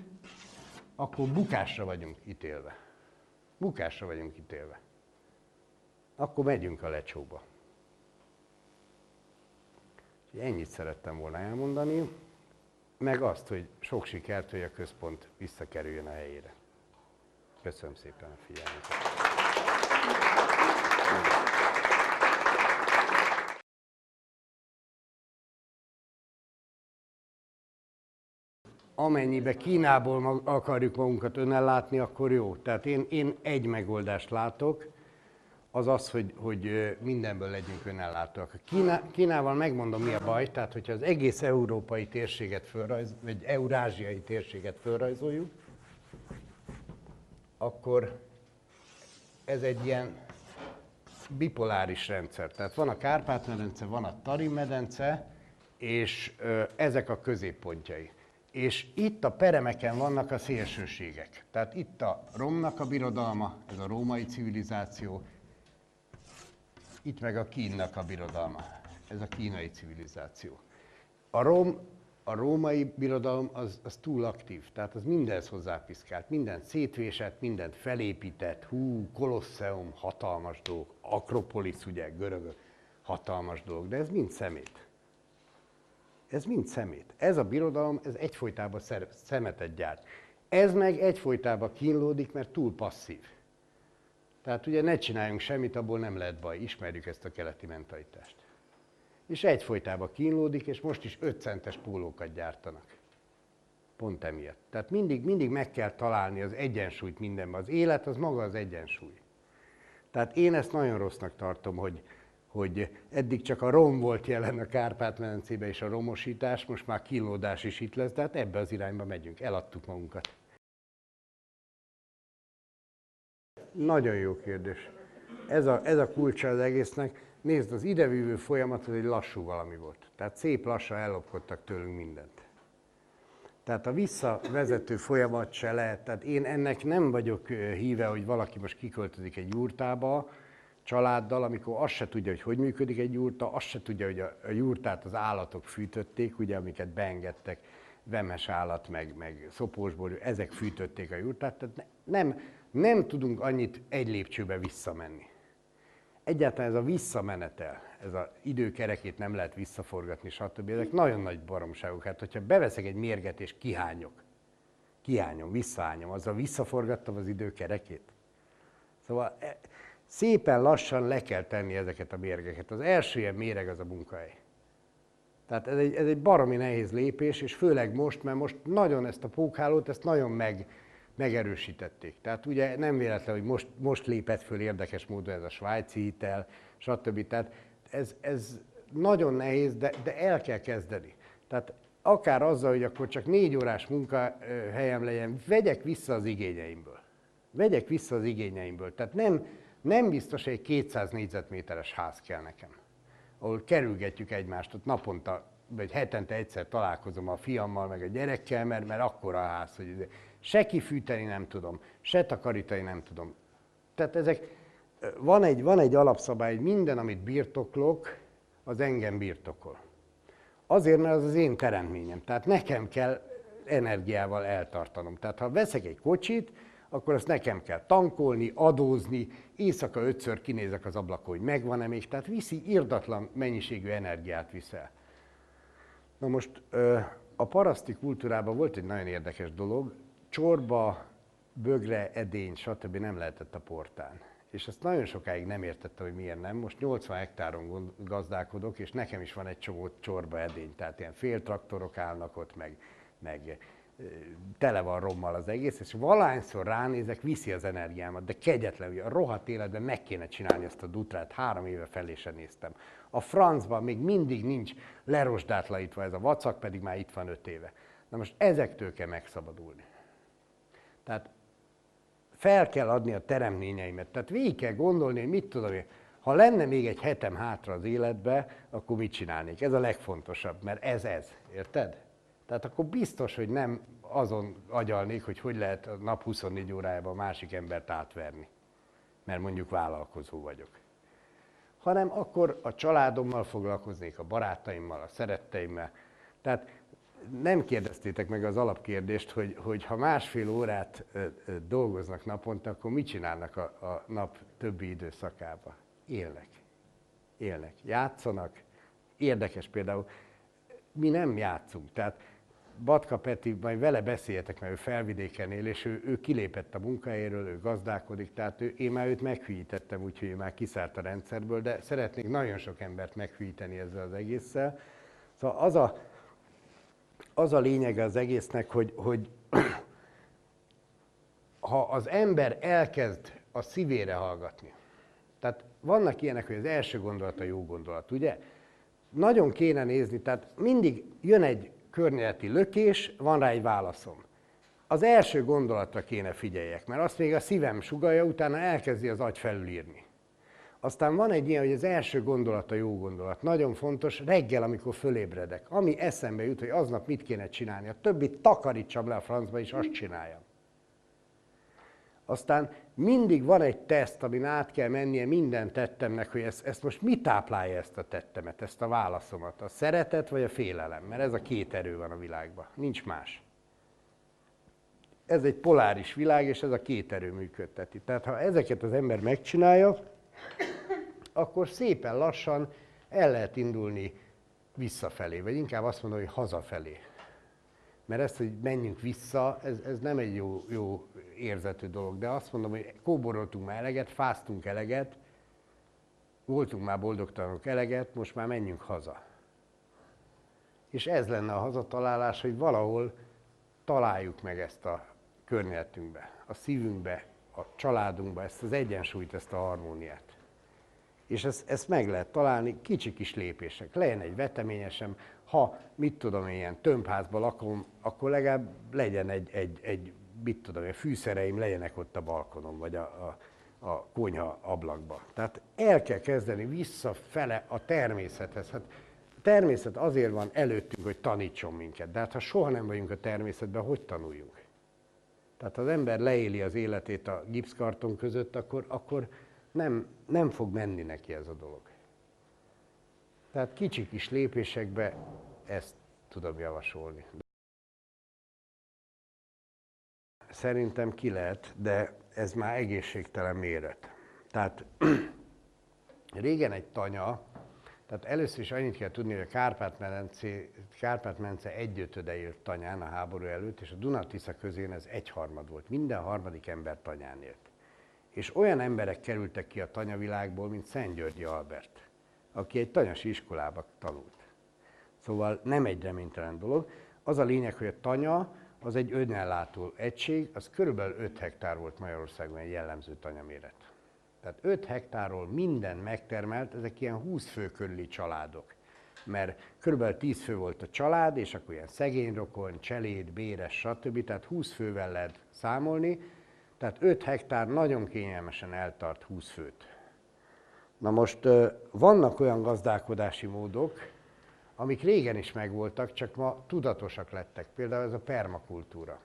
akkor bukásra vagyunk ítélve. Bukásra vagyunk ítélve. Akkor megyünk a lecsóba. Ennyit szerettem volna elmondani, meg azt, hogy sok sikert, hogy a központ visszakerüljön a helyére. Köszönöm szépen a figyelmet. Amennyibe Kínából akarjuk magunkat önellátni, akkor jó. Tehát én, én egy megoldást látok, az az, hogy, hogy mindenből legyünk önellátóak. Kína, Kínával megmondom, mi a baj, tehát hogyha az egész európai térséget fölrajzoljuk, vagy eurázsiai térséget fölrajzoljuk, akkor ez egy ilyen bipoláris rendszer. Tehát van a Kárpát-medence, van a Tarim-medence, és ezek a középpontjai. És itt a peremeken vannak a szélsőségek. Tehát itt a romnak a birodalma, ez a római civilizáció, itt meg a Kínnak a birodalma, ez a kínai civilizáció. A, rom, a római birodalom az, az túl aktív, tehát az mindenhez hozzápiszkált, mindent szétvésett, mindent felépített, hú, Kolosseum, hatalmas dolog, Akropolisz, ugye, görög, hatalmas dolog, de ez mind szemét. Ez mind szemét. Ez a birodalom, ez egyfolytában szemetet gyárt. Ez meg egyfolytában kínlódik, mert túl passzív. Tehát ugye ne csináljunk semmit, abból nem lehet baj. Ismerjük ezt a keleti mentalitást. És egyfolytában kínlódik, és most is öt centes pólókat gyártanak. Pont emiatt. Tehát mindig, mindig meg kell találni az egyensúlyt mindenben. Az élet az maga az egyensúly. Tehát én ezt nagyon rossznak tartom, hogy... hogy eddig csak a rom volt jelen a Kárpát-medencében és a romosítás, most már kínlódás is itt lesz, de hát ebbe az irányba megyünk, eladtuk magunkat. Nagyon jó kérdés. Ez a, ez a kulcsa az egésznek. Nézd, az idevívő folyamat az egy lassú valami volt. Tehát szép lassan ellopkodtak tőlünk mindent. Tehát a visszavezető folyamat se lehet. Tehát én ennek nem vagyok híve, hogy valaki most kiköltözik egy jurtába, családdal, amikor azt se tudja, hogy hogy működik egy jurta, azt se tudja, hogy a jurtát az állatok fűtötték, ugye, amiket beengedtek, vemes állat, meg, meg szopósborjú, ezek fűtötték a jurtát, tehát nem, nem tudunk annyit egy lépcsőbe visszamenni. Egyáltalán ez a visszamenetel, ez az időkerekét nem lehet visszaforgatni, stb. Ezek nagyon nagy baromságok. Hát, hogyha beveszek egy mérget és kihányok, kihányom, visszahányom, azzal visszaforgattam az időkerekét. Szóval... szépen lassan le kell tenni ezeket a mérgeket. Az első ilyen méreg az a munkahely. Tehát ez egy, ez egy baromi nehéz lépés, és főleg most, mert most nagyon ezt a pókhálót, ezt nagyon meg, megerősítették. Tehát ugye nem véletlen, hogy most, most lépett föl érdekes módon ez a svájci hitel, stb. Tehát ez, ez nagyon nehéz, de, de el kell kezdeni. Tehát akár azzal, hogy akkor csak négy órás munkahelyem legyen, vegyek vissza az igényeimből. Vegyek vissza az igényeimből. Tehát nem... nem biztos, hogy egy kétszáz négyzetméteres ház kell nekem, ahol kerülgetjük egymást, ott naponta, vagy hetente egyszer találkozom a fiammal, meg a gyerekkel, mert, mert akkora a ház, hogy se kifűteni nem tudom, se takarítani nem tudom. Tehát ezek, van egy, van egy alapszabály, hogy minden, amit birtoklok, az engem birtokol. Azért, mert az az én teremtményem, tehát nekem kell energiával eltartanom. Tehát ha veszek egy kocsit, akkor azt nekem kell tankolni, adózni, éjszaka ötször kinézek az ablakon, hogy megvan-e még, tehát viszi, irdatlan mennyiségű energiát viszel. Na most a paraszti kultúrában volt egy nagyon érdekes dolog, csorba, bögre, edény, stb. Nem lehetett a portán. És ezt nagyon sokáig nem értettem, hogy miért nem. Most nyolcvan hektáron gazdálkodok, és nekem is van egy csomó csorba edény, tehát ilyen féltraktorok állnak ott, meg, meg tele van rommal az egész, és valahányszor ránézek, viszi az energiámat, de kegyetlen, hogy a rohadt életben meg kéne csinálni ezt a Dutrát, három éve felé sem néztem. A francban még mindig nincs lerosdátlaítva ez a vacak, pedig már itt van öt éve. Na most ezektől kell megszabadulni. Tehát fel kell adni a teremtményeimet, tehát végig kell gondolni, hogy mit tudom én, ha lenne még egy hetem hátra az életbe, akkor mit csinálnék? Ez a legfontosabb, mert ez ez, érted? Tehát akkor biztos, hogy nem azon agyalnék, hogy hogy lehet a nap huszonnégy órájában a másik embert átverni, mert mondjuk vállalkozó vagyok. Hanem akkor a családommal foglalkoznék, a barátaimmal, a szeretteimmel. Tehát nem kérdeztétek meg az alapkérdést, hogy, hogy ha másfél órát dolgoznak naponta, akkor mit csinálnak a, a nap többi időszakában? Élnek. Élnek. Játszanak. Érdekes például. Mi nem játszunk. Tehát Batka Peti, majd vele beszéljetek, mert ő felvidéken él, és ő, ő kilépett a munkahelyéről, ő gazdálkodik, tehát ő, én már őt meghülyítettem, úgyhogy ő már kiszállt a rendszerből, de szeretnék nagyon sok embert meghülyíteni ezzel az egésszel. Szóval az a, az a lényege az egésznek, hogy, hogy ha az ember elkezd a szívére hallgatni, tehát vannak ilyenek, hogy az első gondolat a jó gondolat, ugye? Nagyon kéne nézni, tehát mindig jön egy környezeti lökés, van rá egy válaszom. Az első gondolatra kéne figyeljek, mert azt még a szívem sugallja, utána elkezdi az agy felülírni. Aztán van egy ilyen, hogy az első gondolat a jó gondolat. Nagyon fontos, reggel, amikor fölébredek, ami eszembe jut, hogy aznap mit kéne csinálni, a többit takarítsam le a francba, és azt csináljam. Aztán mindig van egy teszt, amin át kell mennie minden tettemnek, hogy ezt, ezt most mi táplálja ezt a tettemet, ezt a válaszomat, a szeretet vagy a félelem, mert ez a két erő van a világban, nincs más. Ez egy poláris világ, és ez a két erő működteti. Tehát ha ezeket az ember megcsinálja, akkor szépen lassan el lehet indulni visszafelé, vagy inkább azt mondom, hogy hazafelé. Mert ezt, hogy menjünk vissza, ez, ez nem egy jó, jó érzetű dolog, de azt mondom, hogy kóboroltunk már eleget, fáztunk eleget, voltunk már boldogtalanok eleget, most már menjünk haza. És ez lenne a hazatalálás, hogy valahol találjuk meg ezt a környezetünkbe, a szívünkbe, a családunkba, ezt az egyensúlyt, ezt a harmóniát. És ezt, ezt meg lehet találni kicsi kis lépések. Legyen egy veteményesem, ha mit tudom én, ilyen tömbházban lakom, akkor legalább legyen egy, egy, egy mit tudom én, fűszereim legyenek ott a balkonon, vagy a, a, a konyha ablakban. Tehát el kell kezdeni visszafele a természethez. Hát a természet azért van előttünk, hogy tanítson minket, de hát ha soha nem vagyunk a természetben, hogy tanuljunk? Tehát ha az ember leéli az életét a gipszkarton között, akkor, akkor Nem, nem fog menni neki ez a dolog. Tehát kicsi kis lépésekbe ezt tudom javasolni. Szerintem ki lehet, de ez már egészségtelen méret. Tehát régen egy tanya, tehát először is annyit kell tudni, hogy a Kárpát-medence egyötöde élt tanyán a háború előtt, és a Duna-Tisza közén ez egyharmad volt. Minden harmadik ember tanyán élt. És olyan emberek kerültek ki a tanyavilágból, mint Szentgyörgyi Albert, aki egy tanyasi iskolába tanult. Szóval nem egy reménytelen dolog. Az a lényeg, hogy a tanya az egy önellátó egység, az körülbelül öt hektár volt Magyarországon egy jellemző tanyaméret. Tehát öt hektárról minden megtermelt, ezek ilyen húsz fő körüli családok. Mert körülbelül tíz fő volt a család, és akkor ilyen szegényrokon, cseléd, béres, stb. Tehát húsz fővel lehet számolni. Tehát öt hektár nagyon kényelmesen eltart húsz főt. Na most vannak olyan gazdálkodási módok, amik régen is megvoltak, csak ma tudatosak lettek. Például ez a permakultúra.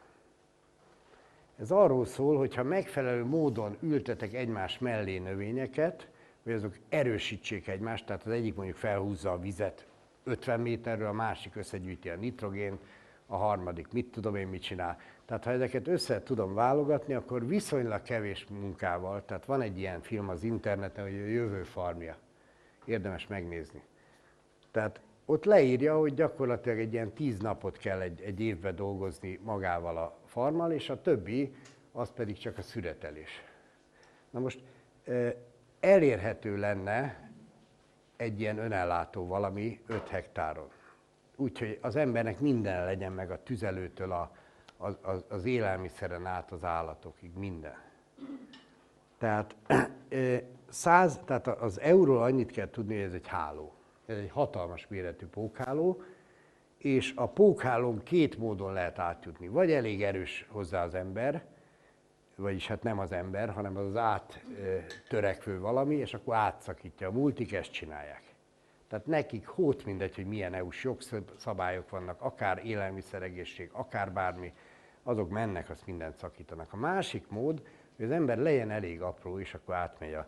Ez arról szól, hogy ha megfelelő módon ültetek egymás mellé növényeket, hogy azok erősítsék egymást, tehát az egyik mondjuk felhúzza a vizet ötven méterről, a másik összegyűjti a nitrogént, a harmadik mit tudom én mit csinál. Tehát ha ezeket össze tudom válogatni, akkor viszonylag kevés munkával, tehát van egy ilyen film az interneten, hogy a jövő farmja, érdemes megnézni. Tehát ott leírja, hogy gyakorlatilag egy ilyen tíz napot kell egy, egy évbe dolgozni magával a farmmal, és a többi, az pedig csak a szüretelés. Na most elérhető lenne egy ilyen önellátó valami öt hektáron. Úgyhogy az embernek minden legyen meg a tüzelőtől, a, az, az élelmiszeren át az állatokig, minden. Tehát, száz, tehát az euról annyit kell tudni, hogy ez egy háló. Ez egy hatalmas méretű pókháló, és a pókhálón két módon lehet átjutni. Vagy elég erős hozzá az ember, vagyis hát nem az ember, hanem az áttörekvő valami, és akkor átszakítja. A multik ezt csinálják. Tehát nekik hót mindegy, hogy milyen é u-s jogszabályok vannak, akár élelmiszeregészség, akár bármi, azok mennek, azt mindent szakítanak. A másik mód, hogy az ember legyen elég apró, és akkor átmegy a,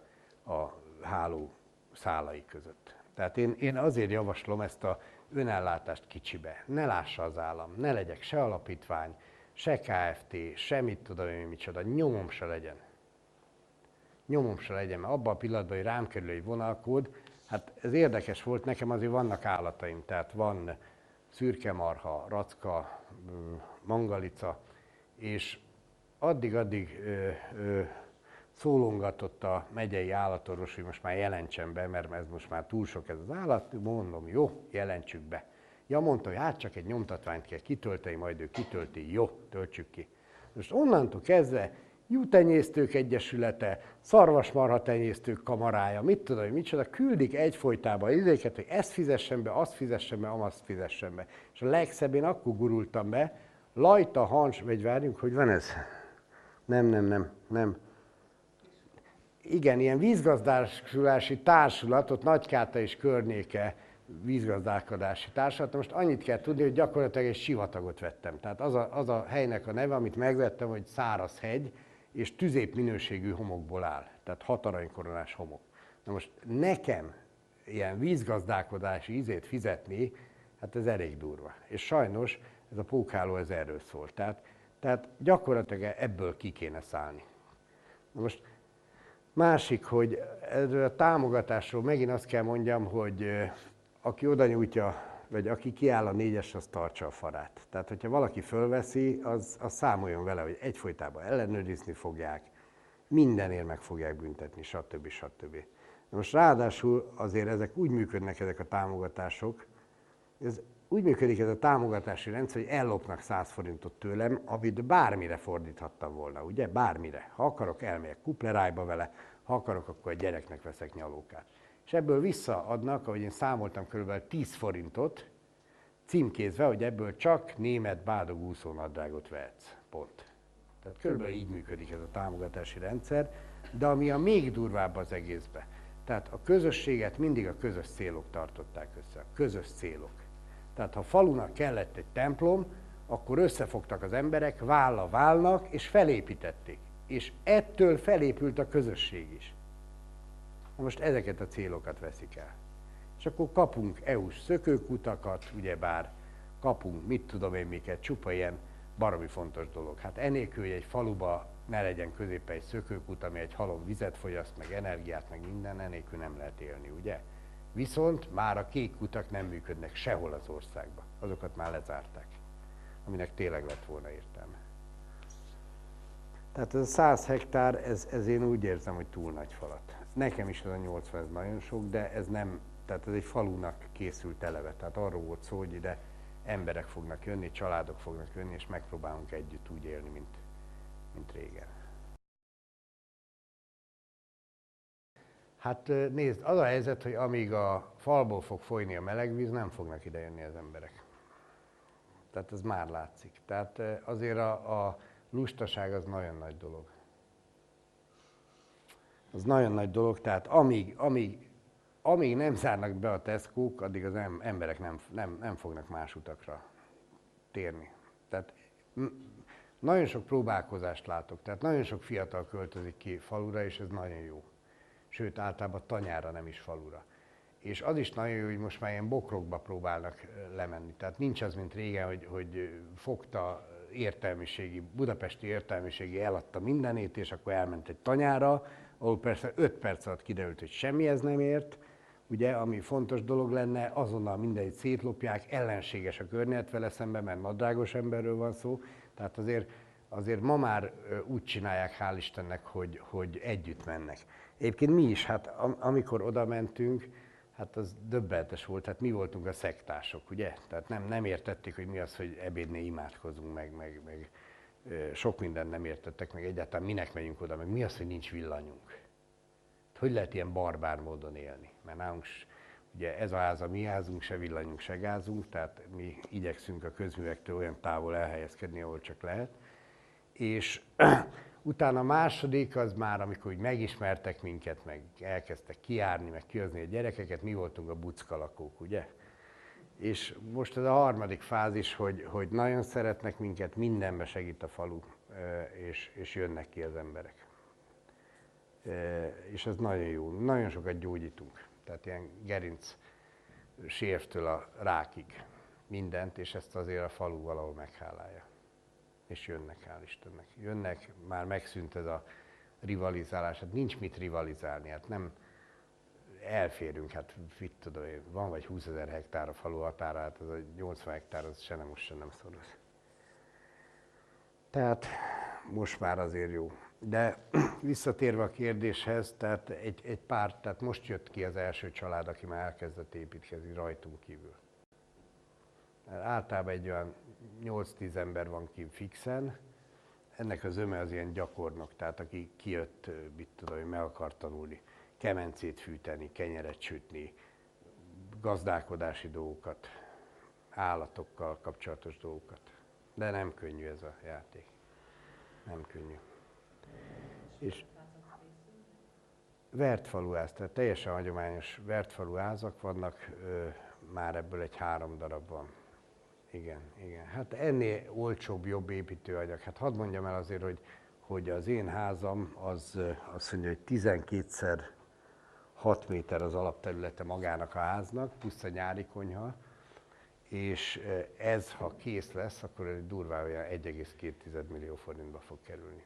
a háló szálai között. Tehát én, én azért javaslom ezt az önellátást kicsibe. Ne lássa az állam, ne legyek se alapítvány, se Kft., semmit tudom én micsoda, nyomom se legyen. Nyomom se legyen, mert abban a pillanatban, hogy rám kerül egy vonalkód, hát ez érdekes volt, nekem azért vannak állataim, tehát van szürkemarha, racka, mangalica, és addig-addig szólongatott a megyei állatorvos, hogy most már jelentsen be, mert ez most már túl sok ez az állat, mondom, jó, jelentsük be. Ja, mondta, hogy hát csak egy nyomtatványt kell kitölteni, majd ő kitölti, jó, töltsük ki. Most onnantól kezdve Jútenyésztők Egyesülete, Szarvasmarha Tenyésztők Kamarája, mit tudom, micsoda, küldik egyfolytában izéket, hogy ezt fizessen be, azt fizessen be, amazt fizessen be. És a legszebb, én akkor gurultam be, Lajta Hans, vagy várjunk, hogy van ez? Nem, nem, nem, nem. Igen, ilyen vízgazdálkodási társulatot, Nagykáta és környéke vízgazdálkodási társulatot. Most annyit kell tudni, hogy gyakorlatilag egy sivatagot vettem. Tehát az a, az a helynek a neve, amit megvettem, hogy Szárazhegy, és tüzép minőségű homokból áll, tehát hat aranykoronás homok. Na most nekem ilyen vízgazdálkodási ízét fizetni, hát ez elég durva. És sajnos ez a pókháló ez erről szól. Tehát, tehát gyakorlatilag ebből ki kéne szállni. Na most másik, hogy erről a támogatásról megint azt kell mondjam, hogy aki oda nyújtja, vagy aki kiáll a négyes, az tartsa a farát. Tehát, hogyha valaki fölveszi, az, az számoljon vele, hogy egyfolytában ellenőrizni fogják, mindenért meg fogják büntetni, stb. Stb. De most ráadásul azért ezek úgy működnek ezek a támogatások, ez úgy működik ez a támogatási rendszer, hogy ellopnak száz forintot tőlem, amit bármire fordíthattam volna, ugye? Bármire. Ha akarok, elmegyek kuplerájba vele, ha akarok, akkor a gyereknek veszek nyalókát. És ebből visszaadnak, ahogy én számoltam, kb. tíz forintot, címkézve, hogy ebből csak német bádogúszó nadrágot vehetsz. Pont. Tehát körülbelül így működik ez a támogatási rendszer, de ami a még durvább az egészben. Tehát a közösséget mindig a közös célok tartották össze, a közös célok. Tehát ha falunak kellett egy templom, akkor összefogtak az emberek, válla válnak, és felépítették. És ettől felépült a közösség is. Most ezeket a célokat veszik el. És akkor kapunk é u-s szökőkutakat, ugyebár kapunk, mit tudom én miket, csupa ilyen baromi fontos dolog. Hát enélkül, hogy egy faluba ne legyen középen egy szökőkut, ami egy halom vizet fogyaszt, meg energiát, meg minden, enélkül nem lehet élni, ugye? Viszont már a kék kutak nem működnek sehol az országban. Azokat már lezárták, aminek tényleg lett volna értelme. Tehát ez a száz hektár, ez, ez én úgy érzem, hogy túl nagy falat. Nekem is ez a nyolcvan, ez nagyon sok, de ez nem, tehát ez egy falunak készült eleve. Tehát arról volt szó, hogy ide emberek fognak jönni, családok fognak jönni, és megpróbálunk együtt úgy élni, mint, mint régen. Hát nézd, az a helyzet, hogy amíg a falból fog folyni a melegvíz, nem fognak ide jönni az emberek. Tehát ez már látszik. Tehát azért a, a lustaság az nagyon nagy dolog. Az nagyon nagy dolog, tehát amíg, amíg, amíg nem zárnak be a Tesco-k, addig az emberek nem, nem, nem fognak más utakra térni. Tehát nagyon sok próbálkozást látok, tehát nagyon sok fiatal költözik ki falura, és ez nagyon jó. Sőt, általában tanyára, nem is falura. És az is nagyon jó, hogy most már ilyen bokrokba próbálnak lemenni. Tehát nincs az, mint régen, hogy, hogy fogta értelmiségi, budapesti értelmiségi, eladta mindenét, és akkor elment egy tanyára, ahol persze öt perc alatt kiderült, hogy semmihez nem ért. Ugye, ami fontos dolog lenne, azonnal mindegyik szétlopják, ellenséges a környezet vele szemben, mert nadrágos emberről van szó. Tehát azért, azért ma már úgy csinálják, hál' Istennek, hogy, hogy együtt mennek. Egyébként mi is, hát amikor oda mentünk, hát az döbbenetes volt, hát mi voltunk a szektások, ugye? Tehát nem, nem értették, hogy mi az, hogy ebédnél imádkozunk, meg, meg, meg sok mindent nem értettek, meg egyáltalán minek megyünk oda, meg mi az, hogy nincs villanyunk. Hogy lehet ilyen barbár módon élni? Mert nálunk, ugye ez a ház a mi házunk, se villanyunk, se gázunk, tehát mi igyekszünk a közművektől olyan távol elhelyezkedni, ahol csak lehet. És utána a második az már, amikor úgy megismertek minket, meg elkezdtek kijárni, meg kihozni a gyerekeket, mi voltunk a buckalakók, ugye? És most ez a harmadik fázis, hogy, hogy nagyon szeretnek minket, mindenbe segít a falu, és, és jönnek ki az emberek. És ez nagyon jó, nagyon sokat gyógyítunk. Tehát ilyen gerinc sérvtől a rákig mindent, és ezt azért a falu valahol meghálálja. És jönnek, hál' Istennek. Jönnek, már megszűnt ez a rivalizálás, hát nincs mit rivalizálni, hát nem elférünk, hát mit tudom én, van vagy húszezer hektár a falu határa, hát ez a nyolcvan hektár, az se nem most, se nem szoros. Tehát most már azért jó. De visszatérve a kérdéshez, tehát egy, egy pár, tehát most jött ki az első család, aki már elkezdett építkezni rajtunk kívül. Általában egy olyan nyolc-tíz ember van ki fixen, ennek az öme az ilyen gyakornok, tehát aki kijött, mit tudom, meg akar tanulni, kemencét fűteni, kenyeret sütni, gazdálkodási dolgokat, állatokkal kapcsolatos dolgokat. De nem könnyű ez a játék. Nem könnyű. És vertfaluház, tehát teljesen hagyományos vertfaluházak vannak, ö, már ebből egy három darab van. Igen, igen. Hát ennél olcsóbb, jobb építőanyag. Hát hadd mondjam el azért, hogy, hogy az én házam az azt mondja, hogy tizenkét szer hat méter az alapterülete magának a háznak, plusz a nyári konyha, és ez, ha kész lesz, akkor egy durván olyan egy egész két millió forintba fog kerülni.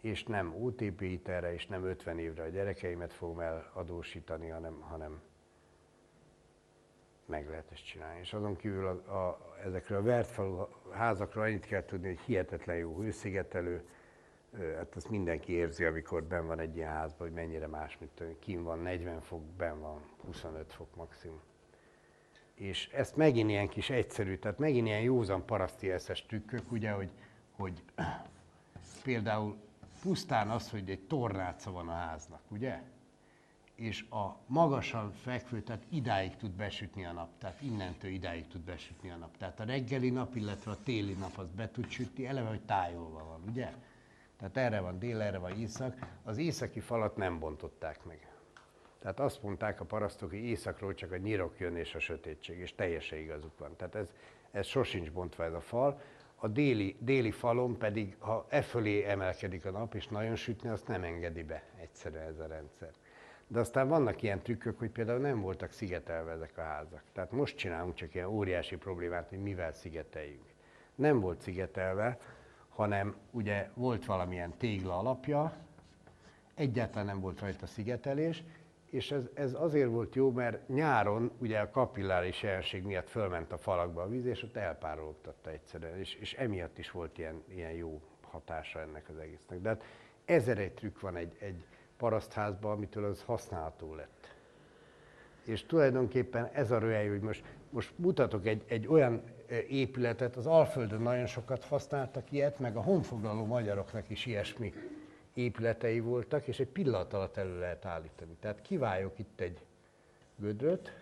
És nem o té pé hitelre, és nem ötven évre a gyerekeimet fogom eladósítani, hanem, hanem meg lehet ezt csinálni. És azon kívül a, a, ezekről a vertfalu házakról annyit kell tudni, hogy hihetetlen jó hőszigetelő, hát azt mindenki érzi, amikor benn van egy ilyen házban, hogy mennyire más, mint tőle. Kint van negyven fok, benn van huszonöt fok maximum. És ezt megint ilyen kis egyszerű, tehát megint ilyen józan paraszti eszes trükkök, ugye, hogy, hogy például pusztán az, hogy egy tornáca van a háznak, ugye? És a magasan fekvő, tehát idáig tud besütni a nap, tehát innentől idáig tud besütni a nap. Tehát a reggeli nap, illetve a téli nap az be tud sütni, eleve, hogy tájolva van, ugye? Tehát erre van dél, erre van észak. Az északi falat nem bontották meg. Tehát azt mondták a parasztok, hogy északról csak a nyirok jön és a sötétség, és teljesen igazuk van. Tehát ez, ez sosincs bontva ez a fal. A déli, déli falon pedig, ha e fölé emelkedik a nap, és nagyon sütni, azt nem engedi be egyszerűen ez a rendszer. De aztán vannak ilyen trükkök, hogy például nem voltak szigetelve ezek a házak. Tehát most csinálunk csak ilyen óriási problémát, hogy mivel szigeteljünk. Nem volt szigetelve, hanem ugye volt valamilyen tégla alapja, egyáltalán nem volt rajta szigetelés, és ez, ez azért volt jó, mert nyáron ugye a kapilláris jelenség miatt fölment a falakba a víz, és ott elpárologtatta egyszerűen, és, és emiatt is volt ilyen, ilyen jó hatása ennek az egésznek. De hát ezer egy trükk van egy, egy parasztházban, amitől az használható lett. És tulajdonképpen ez a röhely, hogy most, most mutatok egy, egy olyan épületet, az Alföldön nagyon sokat használtak ilyet, meg a honfoglaló magyaroknak is ilyesmi épületei voltak, és egy pillanat alatt elő lehet állítani. Tehát kiváljok itt egy gödröt.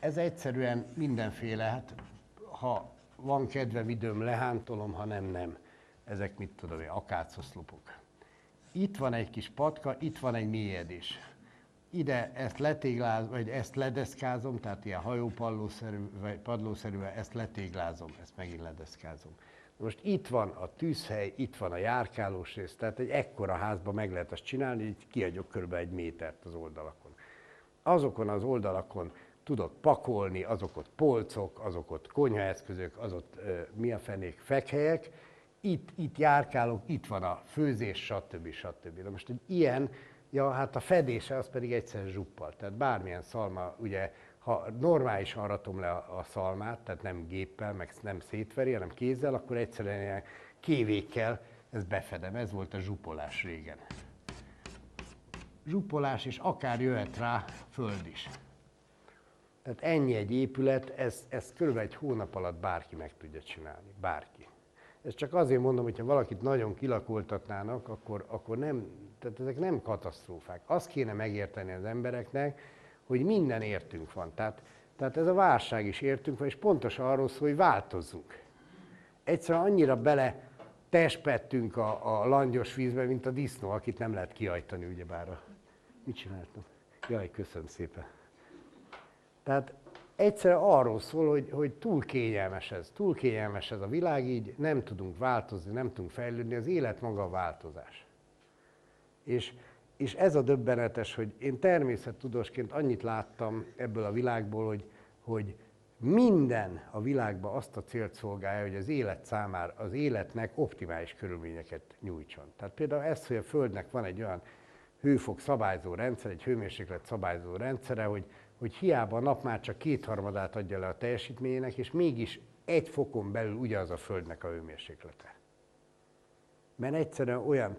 Ez egyszerűen mindenféle, hát ha van kedvem, időm, lehántolom, ha nem, nem. Ezek mit tudom én, akácoszlopok. Itt van egy kis patka, itt van egy mélyedés. Ide ezt letégláz, vagy ezt ledeszkázom, tehát ilyen hajópadlószerűvel, ezt letéglázom, ezt megint ledeszkázom. Most itt van a tűzhely, itt van a járkálós rész, tehát egy ekkora házban meg lehet azt csinálni, így kiadjuk kb. Egy métert az oldalakon. Azokon az oldalakon tudod pakolni, azok ott polcok, azok ott konyhaeszközök, azok ott mi a fenék, fekhelyek, itt, itt járkálok, itt van a főzés, stb. stb. De most egy ilyen, ja, hát a fedése az pedig egyszer zsuppal, tehát bármilyen szalma, ugye, ha normálisan ratom le a szalmát, tehát nem géppel, meg nem szétveri, hanem kézzel, akkor egyszerűen ilyen kévékkel ezt befedem. Ez volt a zsupolás régen. Zsupolás, és akár jöhet rá föld is. Tehát ennyi egy épület, ezt ez körülbelül egy hónap alatt bárki meg tudja csinálni. Bárki. Ezt csak azért mondom, hogyha valakit nagyon kilakoltatnának, akkor, akkor nem, tehát ezek nem katasztrófák. Azt kéne megérteni az embereknek, hogy minden értünk van. Tehát, tehát ez a válság is értünk van, és pontosan arról szól, hogy változzunk. Egyszerűen annyira bele tespettünk a, a langyos vízbe, mint a disznó, akit nem lehet kiajtani, ugyebár. Mit csináltam? Jaj, köszönöm szépen. Tehát egyszerűen arról szól, hogy, hogy túl kényelmes ez. Túl kényelmes ez a világ, így nem tudunk változni, nem tudunk fejlődni, az élet maga a változás. És És ez a döbbenetes, hogy én természettudósként annyit láttam ebből a világból, hogy, hogy minden a világban azt a célt szolgálja, hogy az élet számára, az életnek optimális körülményeket nyújtson. Tehát például ez, hogy a Földnek van egy olyan hőfok szabályzó rendszer, egy hőmérséklet szabályzó rendszere, hogy, hogy hiába a nap már csak kétharmadát adja le a teljesítményének, és mégis egy fokon belül ugyanaz a Földnek a hőmérséklete. Mert egyszerűen olyan...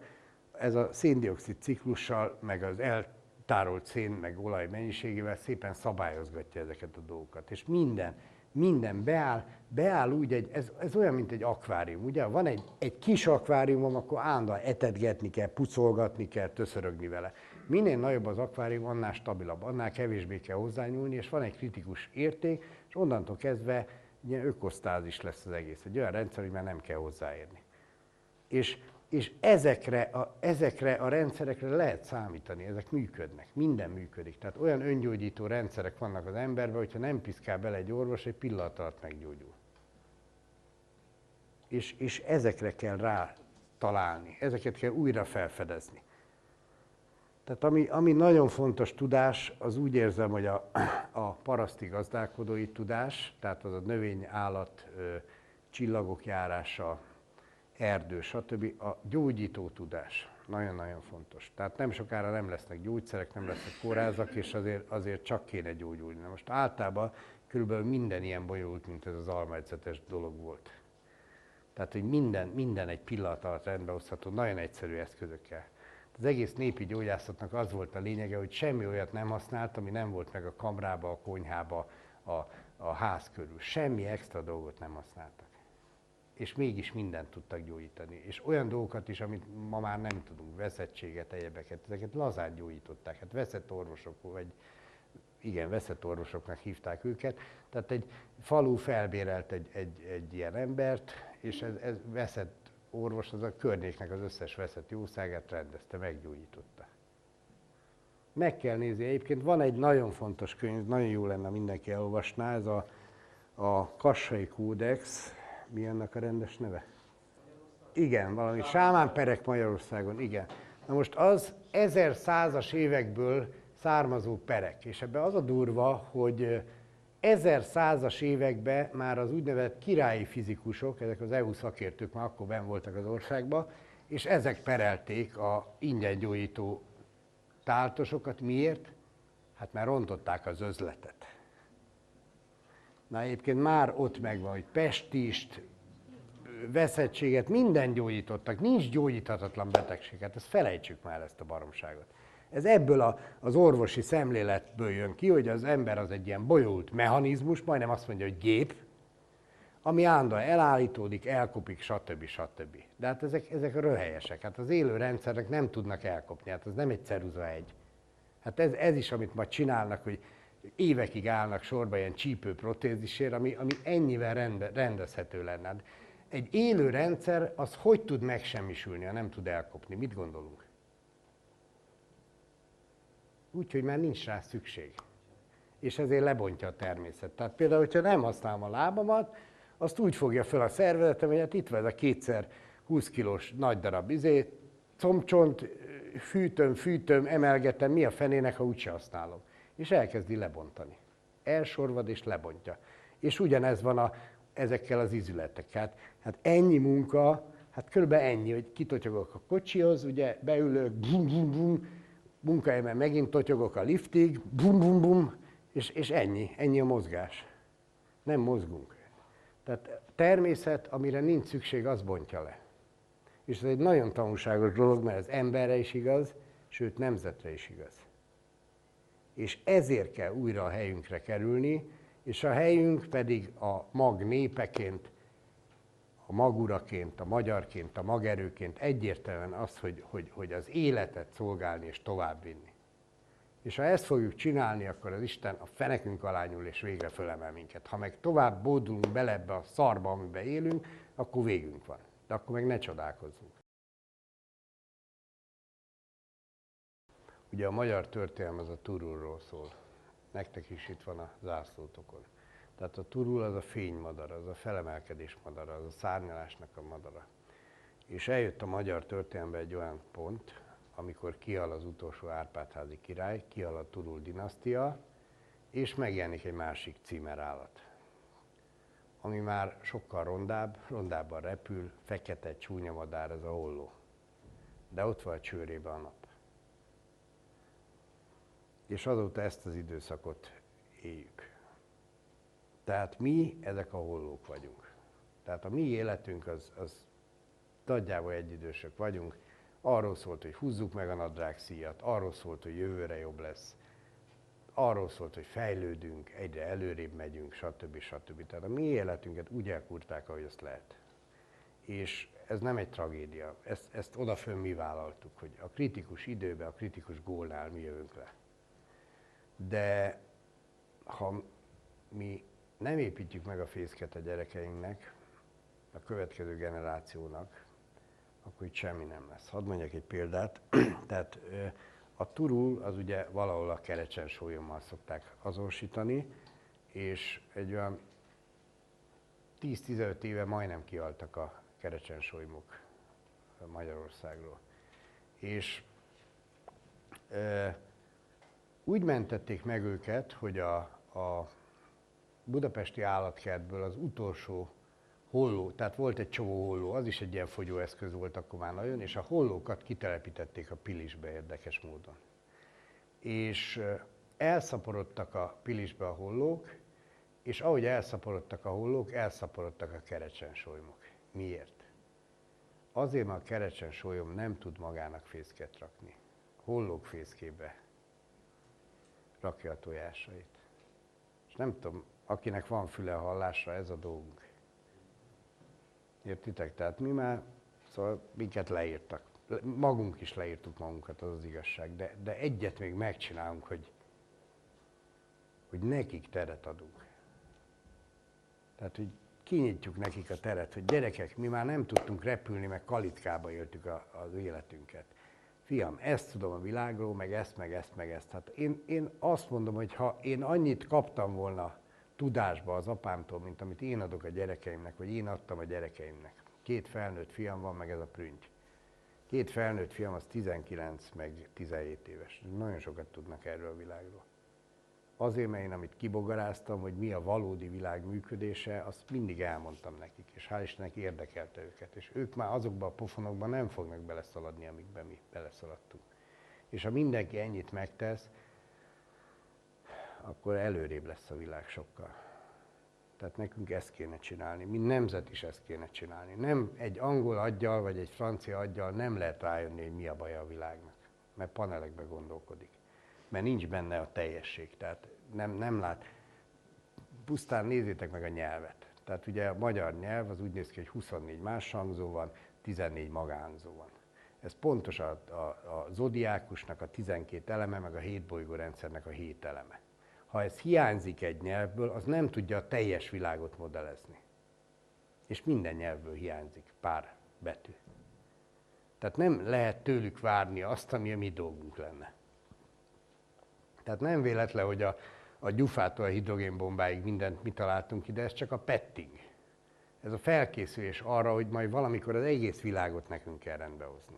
Ez a szén-dioxid ciklussal, meg az eltárolt szén, meg olaj mennyiségével szépen szabályozgatja ezeket a dolgokat. És minden, minden beáll, beáll úgy, egy, ez, ez olyan, mint egy akvárium, ugye? Van egy, egy kis akváriumom, akkor állandóan etetgetni kell, pucolgatni kell, töszörögni vele. Minél nagyobb az akvárium, annál stabilabb, annál kevésbé kell hozzányúlni, és van egy kritikus érték, és onnantól kezdve ilyen ökosztázis lesz az egész. Egy olyan rendszer, hogy már nem kell hozzáérni. És És ezekre a, ezekre a rendszerekre lehet számítani, ezek működnek, minden működik. Tehát olyan öngyógyító rendszerek vannak az emberben, hogyha nem piszkál bele egy orvos, egy pillanat alatt meggyógyul. És, és ezekre kell rátalálni, ezeket kell újra felfedezni. Tehát ami, ami nagyon fontos tudás, az úgy érzem, hogy a, a paraszti gazdálkodói tudás, tehát az a növény, állat, csillagok járása, erdő, stb. A gyógyító tudás nagyon-nagyon fontos. Tehát nem sokára nem lesznek gyógyszerek, nem lesznek kórházak, és azért, azért csak kéne gyógyulni. Na most általában körülbelül minden ilyen bonyolult, mint ez az almaecetes dolog volt. Tehát, hogy minden, minden egy pillanat alatt rendbehozható, nagyon egyszerű eszközökkel. Az egész népi gyógyászatnak az volt a lényege, hogy semmi olyat nem használt, ami nem volt meg a kamrába, a konyhába, a, a ház körül. Semmi extra dolgot nem használtak. És mégis mindent tudtak gyógyítani. És olyan dolgokat is, amit ma már nem tudunk, veszettséget, egyebeket, ezeket lazán gyógyították. Hát veszett orvosok, vagy igen, veszett orvosoknak hívták őket. Tehát egy falu felbérelt egy, egy, egy ilyen embert, és ez, ez veszett orvos, az a környéknek az összes veszett jószágát rendezte, meggyógyította. Meg kell nézni, egyébként van egy nagyon fontos könyv, nagyon jó lenne, mindenki elolvasná, ez a, a Kassai Kódex. Mi ennek a rendes neve? Igen, valami sámánperek Magyarországon, igen. Na most az ezerszázas évekből származó perek, és ebben az a durva, hogy ezerszázas években már az úgynevezett királyi fizikusok, ezek az é u szakértők már akkor benn voltak az országban, és ezek perelték a ingyen gyógyító táltosokat. Miért? Hát már rontották az özletet. Na egyébként már ott megvan, hogy pestist, veszettséget, minden gyógyítottak, nincs gyógyíthatatlan betegség. Hát ezt felejtsük már, ezt a baromságot. Ez ebből a, az orvosi szemléletből jön ki, hogy az ember az egy ilyen bonyolult mechanizmus, majdnem azt mondja, hogy gép, ami állandóan elállítódik, elkopik, stb. stb. De hát ezek, ezek röhelyesek. Hát az élő rendszernek nem tudnak elkopni, hát ez nem egy ceruza egy. Hát ez, ez is, amit ma csinálnak, hogy évekig állnak sorba ilyen csípő protézisért, ami, ami ennyivel rende, rendezhető lenne. Egy élő rendszer az hogy tud megsemmisülni, ha nem tud elkopni? Mit gondolunk? Úgyhogy már nincs rá szükség. És ezért lebontja a természet. Tehát például, hogyha nem használom a lábamat, azt úgy fogja fel a szervezetem, hogy hát itt van ez a kétszer húsz kilós nagy darab izé, combcsont, fűtöm, fűtöm, emelgetem, mi a fenének, ha úgyse használom. És elkezdi lebontani. Elsorvad és lebontja. És ugyanez van a, ezekkel az ízületekkel. Hát, hát ennyi munka, hát körülbelül ennyi, hogy kitotyogok a kocsihoz, ugye beülök, bum, bum, bum, munkahelyemen megint totyogok a liftig, bum, bum, bum, és, és ennyi, ennyi a mozgás. Nem mozgunk. Tehát természet, amire nincs szükség, az bontja le. És ez egy nagyon tanulságos dolog, mert ez emberre is igaz, sőt nemzetre is igaz. És ezért kell újra a helyünkre kerülni, és a helyünk pedig a mag népeként, a maguraként, a magyarként, a magerőként egyértelműen az, hogy, hogy, hogy az életet szolgálni és továbbvinni. És ha ezt fogjuk csinálni, akkor az Isten a fenekünk alá nyúl és végre fölemel minket. Ha meg tovább bódulunk bele ebbe a szarba, amiben élünk, akkor végünk van. De akkor meg ne csodálkozzunk. Ugye a magyar történelem az a turulról szól. Nektek is itt van a zászlótokon. Tehát a turul az a fénymadara, az a felemelkedés madara, az a szárnyalásnak a madara. És eljött a magyar történelembe egy olyan pont, amikor kihal az utolsó Árpád-házi király, kihal a turul dinasztia, és megjelenik egy másik címerállat, ami már sokkal rondább, rondában repül, fekete csúnya madár ez a holló. De ott van a csőrében a nap. És azóta ezt az időszakot éljük. Tehát mi ezek a hollók vagyunk. Tehát a mi életünk az, az nagyjából egyidősök vagyunk. Arról szólt, hogy húzzuk meg a nadrágszíjat, arról szólt, hogy jövőre jobb lesz, arról szólt, hogy fejlődünk, egyre előrébb megyünk, stb. stb. Tehát a mi életünket úgy elkurták, ahogy azt lehet. És ez nem egy tragédia, ezt, ezt odafönn mi vállaltuk, hogy a kritikus időben, a kritikus gólnál mi jövünk le. De ha mi nem építjük meg a fészket a gyerekeinknek, a következő generációnak, akkor itt semmi nem lesz. Hadd mondjak egy példát. Tehát a turul az ugye valahol a Kerecsen-sólyommal szokták azonosítani, és egy olyan tíz-tizenöt éve majdnem kihaltak a Kerecsen-sólymok Magyarországról. És e, úgy mentették meg őket, hogy a, a budapesti állatkertből az utolsó holló, tehát volt egy csomó holló, az is egy ilyen fogyóeszköz volt akkor már nagyon, és a hollókat kitelepítették a Pilisbe érdekes módon. És elszaporodtak a Pilisbe a hollók, és ahogy elszaporodtak a hollók, elszaporodtak a Kerecsen-sólymok. Miért? Azért, mert a Kerecsen-sólyom nem tud magának fészket rakni. Hollók fészkébe rakja a tojásait. És nem tudom, akinek van füle a hallásra, ez a dolgunk. Értitek? Tehát mi már, szóval minket leírtak. Magunk is leírtuk magunkat, az az igazság. De, de egyet még megcsinálunk, hogy, hogy nekik teret adunk. Tehát, hogy kinyitjuk nekik a teret, hogy gyerekek, mi már nem tudtunk repülni, meg kalitkába éltük a, az életünket. Fiam, ezt tudom a világról, meg ezt, meg ezt, meg ezt. Hát én, én azt mondom, hogy ha én annyit kaptam volna tudásba az apámtól, mint amit én adok a gyerekeimnek, vagy én adtam a gyerekeimnek. Két felnőtt fiam van, meg ez a prünty. Két felnőtt fiam, az tizenkilenc, meg tizenhét éves. Nagyon sokat tudnak erről a világról. Azért, mert én amit kibogaráztam, hogy mi a valódi világ működése, azt mindig elmondtam nekik, és hál' Istennek érdekelte őket. És ők már azokban a pofonokban nem fognak beleszaladni, amikben mi beleszaladtunk. És ha mindenki ennyit megtesz, akkor előrébb lesz a világ sokkal. Tehát nekünk ezt kéne csinálni, mi nemzet is ezt kéne csinálni. Nem egy angol aggyal, vagy egy francia aggyal nem lehet rájönni, hogy mi a baja a világnak. Mert panelekbe gondolkodik. Mert nincs benne a teljesség, tehát nem, nem lát. Pusztán nézzétek meg a nyelvet. Tehát ugye a magyar nyelv az úgy néz ki, hogy huszonnégy máshangzó van, tizennégy magánzó van. Ez pontos a, a, a zodiákusnak a tizenkét eleme, meg a hét bolygórendszernek a hét eleme. Ha ez hiányzik egy nyelvből, az nem tudja a teljes világot modellezni. És minden nyelvből hiányzik pár betű. Tehát nem lehet tőlük várni azt, ami a mi dolgunk lenne. Tehát nem véletlen, hogy a, a gyufától a hidrogénbombáig mindent mi találtunk ki, de ez csak a petting. ez a felkészülés arra, hogy majd valamikor az egész világot nekünk kell rendbehozni.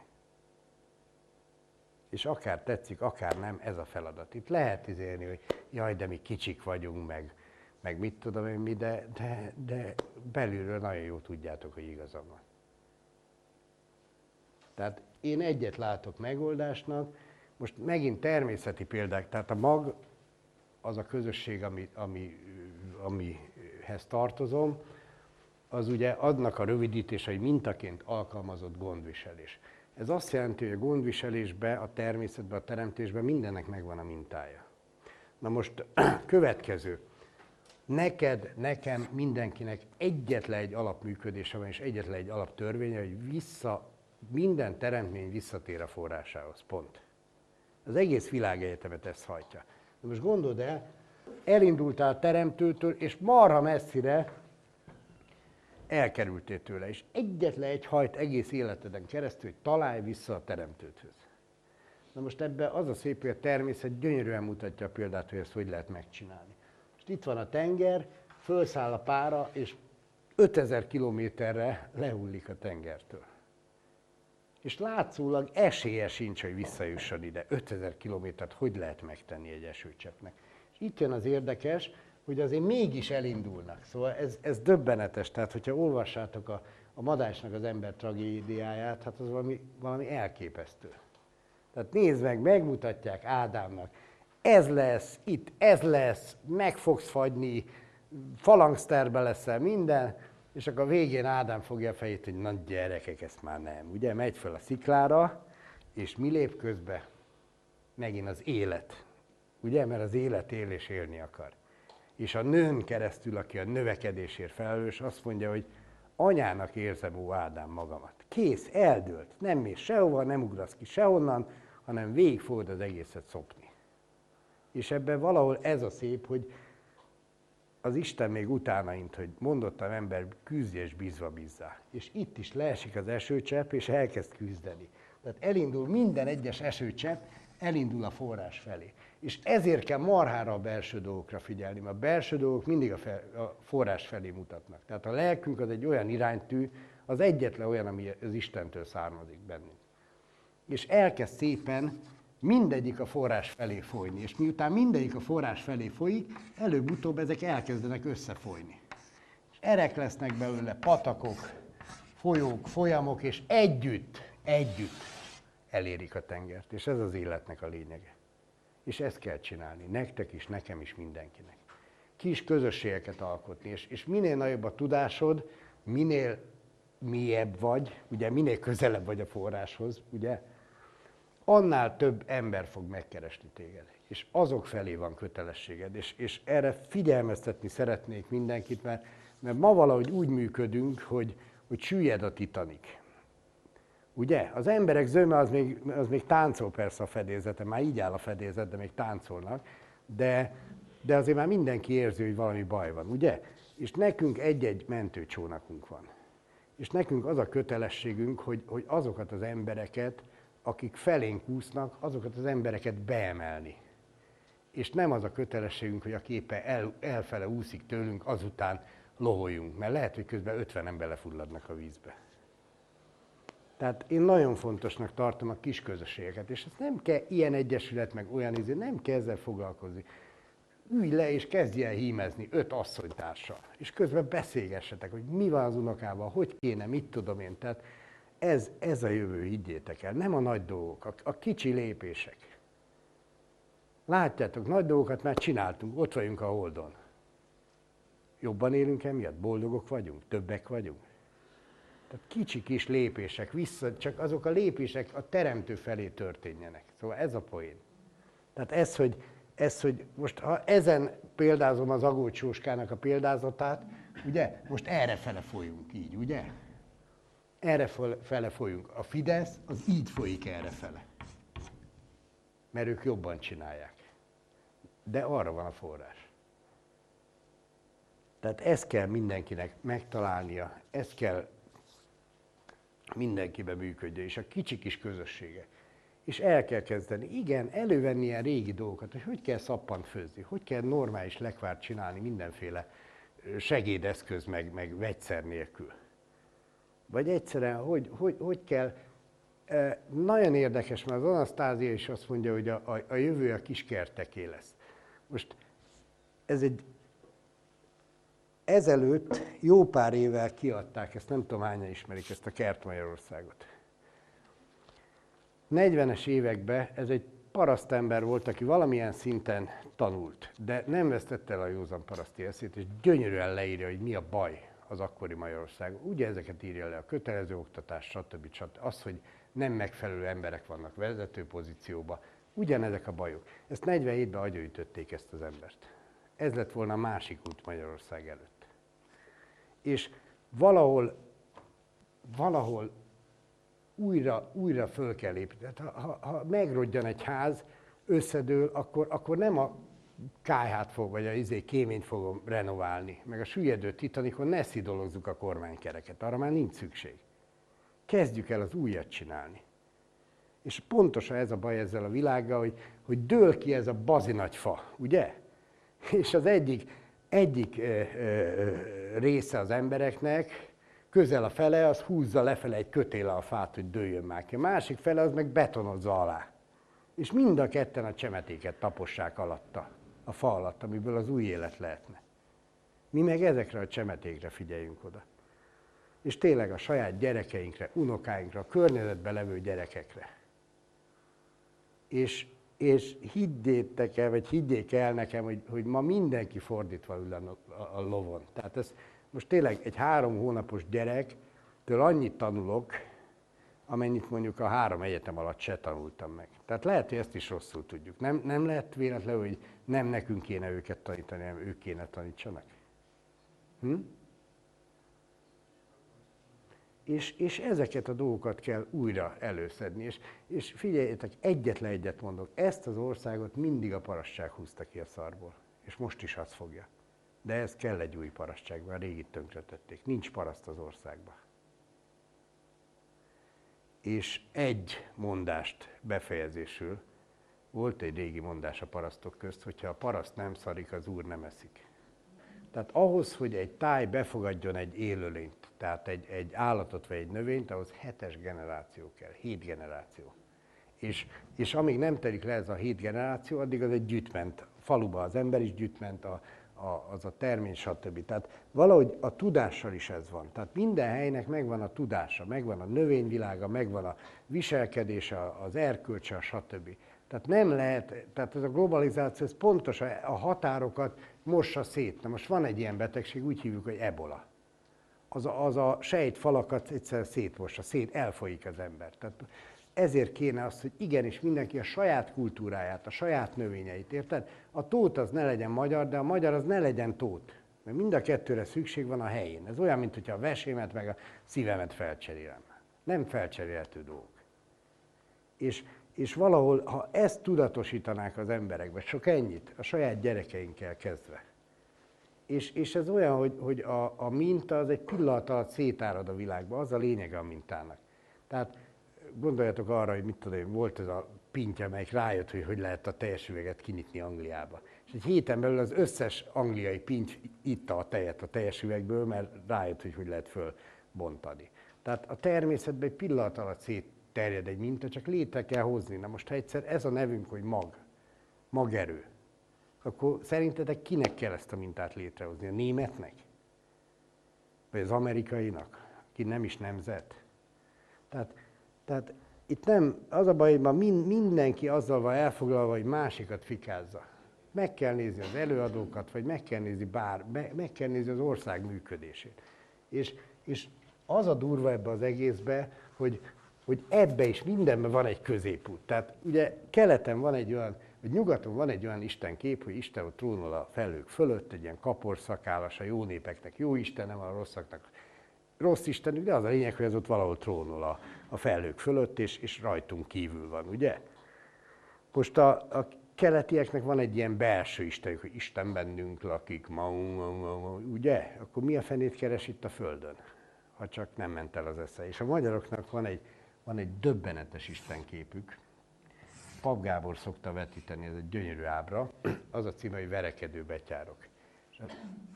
És akár tetszik, akár nem, ez a feladat. Itt lehet izélni, hogy jaj, de mi kicsik vagyunk, meg, meg mit tudom én mi, de, de, de belülről nagyon jól tudjátok, hogy igaza van. Tehát én egyet látok megoldásnak, most megint természeti példák, tehát a mag az a közösség, ami, ami, amihez tartozom, az ugye adnak a rövidítése, hogy mintaként alkalmazott gondviselés. Ez azt jelenti, hogy a gondviselésben, a természetben, a teremtésben mindennek megvan a mintája. Na most következő. Neked, nekem, mindenkinek egyetlen egy alapműködése van, és egyetlen egy alaptörvénye, hogy vissza, minden teremtmény visszatér a forrásához. Pont. Az egész világegyetemet ezt hajtja. Na most gondold el, elindultál teremtőtől, és marha messzire elkerültél tőle, és egyetlen egy hajt egész életeden keresztül, hogy találj vissza a teremtődhöz. Na most ebben az a szép, hogy a természet gyönyörűen mutatja a példát, hogy ezt hogy lehet megcsinálni. Most itt van a tenger, fölszáll a pára, és ötezer kilométerre lehullik a tengertől. És látszólag esélye sincs, hogy visszajusson ide. ötezer kilométert hogy lehet megtenni egy esőcseppnek? És itt jön az érdekes, hogy azért mégis elindulnak. Szóval ez, ez döbbenetes. Tehát, hogyha olvassátok a, a Madásnak az ember tragédiáját, hát az valami, valami elképesztő. Tehát nézd meg, megmutatják Ádámnak. Ez lesz, itt ez lesz, meg fogsz fagyni, falangszterbe leszel, minden. És akkor a végén Ádám fogja a fejét, hogy na gyerekek, ezt már nem. Ugye megy fel a sziklára, és mi lép közbe? Megint az élet. Ugye, mert az élet él és élni akar. És a nőn keresztül, aki a növekedésért felelős, azt mondja, hogy anyának érzem, ó Ádám, magamat. Kész, eldőlt, nem mész sehova, nem ugrasz ki sehonnan, hanem végig fogod az egészet szopni. És ebben valahol ez a szép, hogy az Isten még utána int, hogy mondottam ember, küzdj és bízva bízzá. És itt is leesik az esőcsepp, és elkezd küzdeni. Tehát elindul minden egyes esőcsepp, elindul a forrás felé. És ezért kell marhára a belső dolgokra figyelni, mert a belső dolgok mindig a, fel, a forrás felé mutatnak. Tehát a lelkünk az egy olyan iránytű, az egyetlen olyan, ami az Istentől származik bennünk. És elkezd szépen mindegyik a forrás felé folyni, és miután mindegyik a forrás felé folyik, előbb-utóbb ezek elkezdenek összefolyni. És erek lesznek belőle patakok, folyók, folyamok, és együtt, együtt elérik a tengert. És ez az életnek a lényege. És ezt kell csinálni, nektek is, nekem is, mindenkinek. Kis közösségeket alkotni, és, és minél nagyobb a tudásod, minél mélyebb vagy, ugye minél közelebb vagy a forráshoz, ugye, annál több ember fog megkeresni téged. És azok felé van kötelességed, és, és erre figyelmeztetni szeretnék mindenkit, mert, mert ma valahogy úgy működünk, hogy, hogy süllyed a Titanic. Ugye? Az emberek zöme az még, az még táncol persze a fedélzete, már így áll a fedélzet, de még táncolnak, de, de azért már mindenki érzi, hogy valami baj van, ugye? És nekünk egy-egy mentőcsónakunk van. És nekünk az a kötelességünk, hogy, hogy azokat az embereket, akik felénk úsznak, azokat az embereket beemelni. És nem az a kötelességünk, hogy a képe el, elfele úszik tőlünk, azután loholjunk, mert lehet, hogy közben ötvenen belefulladnak a vízbe. Tehát én nagyon fontosnak tartom a kis közösségeket, és ezt nem kell ilyen egyesület, meg olyan izé, nem kell ezzel foglalkozni. Ülj le és kezdj el hímezni öt asszonytársal, és közben beszélgessetek, hogy mi van az unokával, hogy kéne, mit tudom én. Tehát ez, ez a jövő, higgyétek el, nem a nagy dolgok, a, a kicsi lépések. Látjátok, nagy dolgokat már csináltunk, ott vagyunk a Holdon. Jobban élünk emiatt? Boldogok vagyunk? Többek vagyunk? Tehát kicsi kis lépések, vissza, csak azok a lépések a teremtő felé történjenek. Szóval ez a poén. Tehát ez, hogy, ez, hogy most ha ezen példázom az Agód Sóskának a példázatát, ugye, most errefele folyunk így, ugye? Errefele folyunk. A Fidesz az így folyik errefele. Mert ők jobban csinálják. De arra van a forrás. Tehát ezt kell mindenkinek megtalálnia, ezt kell mindenkiben működjön, és a kicsi kis közössége. És el kell kezdeni, igen, elővenni ilyen régi dolgokat, hogy hogy kell szappant főzni, hogy kell normális lekvárt csinálni mindenféle segédeszköz, meg, meg vegyszer nélkül. Vagy egyszerűen, hogy, hogy, hogy kell... E, nagyon érdekes, mert az Anasztázia is azt mondja, hogy a, a, a jövő a kiskerteké lesz. Most ez egy... Ezelőtt jó pár évvel kiadták, ezt nem tudom, hányan ismerik ezt a Kert Magyarországot. negyvenes években ez egy parasztember volt, aki valamilyen szinten tanult, de nem vesztette el a józan paraszti eszét, és gyönyörűen leírja, hogy mi a baj az akkori Magyarországon. Ugye ezeket írja le, a kötelező oktatás, stb. stb. Az, hogy nem megfelelő emberek vannak vezető pozícióba, ugyanezek a bajok. Ezt negyvenhétben agyaütötték ezt az embert. Ez lett volna a másik út Magyarország előtt. És valahol, valahol újra, újra föl kell építeni. Ha, ha megrodjan egy ház, összedől, akkor, akkor nem a kályhát fog, vagy a izé, kéményt fogom renoválni, meg a süllyedő Titanikon ne szidolozzuk a kormánykereket, arra már nincs szükség. Kezdjük el az újat csinálni. És pontosan ez a baj ezzel a világgal, hogy, hogy dől ki ez a bazinagy fa, ugye? És az egyik, egyik ö, ö, része az embereknek, közel a fele, az húzza lefele egy kötéle a fát, hogy dőljön már ki. A másik fele az meg betonozza alá. És mind a ketten a csemetéket tapossák alatta, a fa alatt, amiből az új élet lehetne. Mi meg ezekre a csemetékre figyeljünk oda. És tényleg a saját gyerekeinkre, unokáinkra, a környezetben levő gyerekekre. És... És higgyétek el, vagy higgyék el nekem, hogy, hogy ma mindenki fordítva ül a, a, a lovon. Tehát ez most tényleg egy három hónapos gyerektől annyit tanulok, amennyit mondjuk a három egyetem alatt se tanultam meg. Tehát lehet, hogy ezt is rosszul tudjuk. Nem, nem lehet véletlenül, hogy nem nekünk kéne őket tanítani, hanem ők kéne tanítsanak. Hm? És, és ezeket a dolgokat kell újra előszedni. És, és figyeljétek, egyetlen egyet mondok, ezt az országot mindig a parasztság húzta ki a szarból. És most is azt fogja. De ez kell egy új parasztság, mert a régit tönkretették. Nincs paraszt az országban. És egy mondást befejezésül, volt egy régi mondás a parasztok közt, hogyha a paraszt nem szarik, az úr nem eszik. Tehát ahhoz, hogy egy táj befogadjon egy élőlényt, tehát egy, egy állatot vagy egy növényt, ahhoz hetes generáció kell, hét generáció. És, és amíg nem telik le ez a hét generáció, addig az egy gyűjtment. Faluba az ember is gyűjtment, a, a, az a termény, stb. Tehát valahogy a tudással is ez van. Tehát minden helynek megvan a tudása, megvan a növényvilága, megvan a viselkedése, az erkölcse, stb. Tehát nem lehet, tehát ez a globalizáció, ez pontosan a határokat mossa szét. Na most van egy ilyen betegség, úgy hívjuk, hogy ebola. Az a, az a sejtfalakat egyszerűen szétmossa, szét elfolyik az ember. Tehát ezért kéne azt, hogy igenis mindenki a saját kultúráját, a saját növényeit, érted? A tót az ne legyen magyar, de a magyar az ne legyen tót. Mert mind a kettőre szükség van a helyén. Ez olyan, mint hogyha a vesémet meg a szívemet felcserélem. Nem felcserélhető dolgok. És... És valahol, ha ezt tudatosítanák az emberekbe, csak ennyit, a saját gyerekeinkkel kezdve. És, és ez olyan, hogy, hogy a, a minta az egy pillanat alatt szétárad a világba, az a lényege a mintának. Tehát gondoljatok arra, hogy mit tudom, volt ez a pintja, amelyik rájött, hogy hogy lehet a teljes üveget kinyitni Angliába. És egy héten belül az összes angliai pinty itta a tejet a teljes üvegből, mert rájött, hogy hogy lehet fölbontani. Tehát a természetben egy pillanat alatt szét terjed egy minta, csak létre kell hozni. Na most, ha egyszer ez a nevünk, hogy mag, magerő, akkor szerintetek kinek kell ezt a mintát létrehozni? A németnek? Vagy az amerikainak? Aki nem is nemzet? Tehát, tehát itt nem, az a baj, hogy mindenki azzal van elfoglalva, hogy másikat fikázza. Meg kell nézni az előadókat, vagy meg kell nézni bár, meg kell nézni az ország működését. És, és az a durva ebbe az egészbe, hogy hogy ebbe is mindenben van egy középút. Tehát ugye keleten van egy olyan, vagy nyugaton van egy olyan istenkép, hogy Isten ott trónol a felhők fölött, egy ilyen kaporszakállas, a jó népeknek jó istene van, a rosszaknak rossz istenük, de az a lényeg, hogy ez ott valahol trónol a, a felhők fölött, és, és rajtunk kívül van, ugye? Most a, a keletieknek van egy ilyen belső istenük, hogy Isten bennünk lakik, ma, ma, ma, ma, ugye? Akkor mi a fenét keres itt a földön? Ha csak nem ment el az esze. És a magyaroknak van egy Van egy döbbenetes istenképük. Pap Gábor szokta vetíteni, ez egy gyönyörű ábra, az a címe, hogy verekedő betyárok.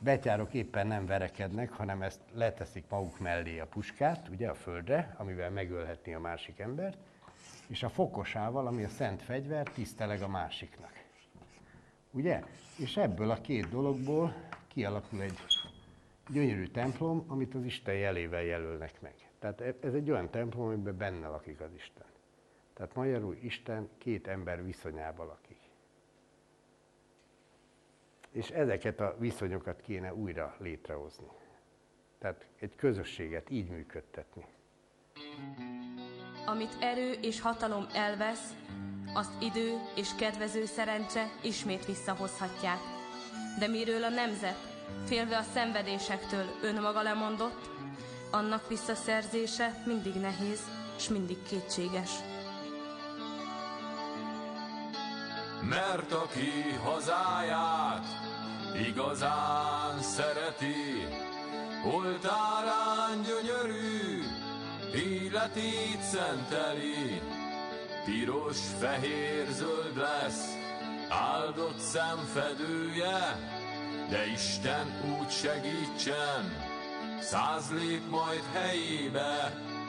betyárok éppen nem verekednek, hanem ezt leteszik maguk mellé a puskát, ugye a földre, amivel megölhetné a másik embert, és a fokosával, ami a szent fegyver, tiszteleg a másiknak. Ugye? És ebből a két dologból kialakul egy gyönyörű templom, amit az Isten jelével jelölnek meg. Tehát ez egy olyan templom, amiben benne lakik az Isten. Tehát magyarul Isten két ember viszonyában lakik. És ezeket a viszonyokat kéne újra létrehozni. Tehát egy közösséget így működtetni. Amit erő és hatalom elvesz, azt idő és kedvező szerencse ismét visszahozhatják. De miről a nemzet, félve a szenvedésektől önmaga lemondott, annak visszaszerzése mindig nehéz, s mindig kétséges. Mert aki hazáját igazán szereti, oltárán gyönyörű életét szenteli, piros, fehér, zöld lesz áldott szemfedője, de Isten úgy segítsen, száz lép majd helyébe.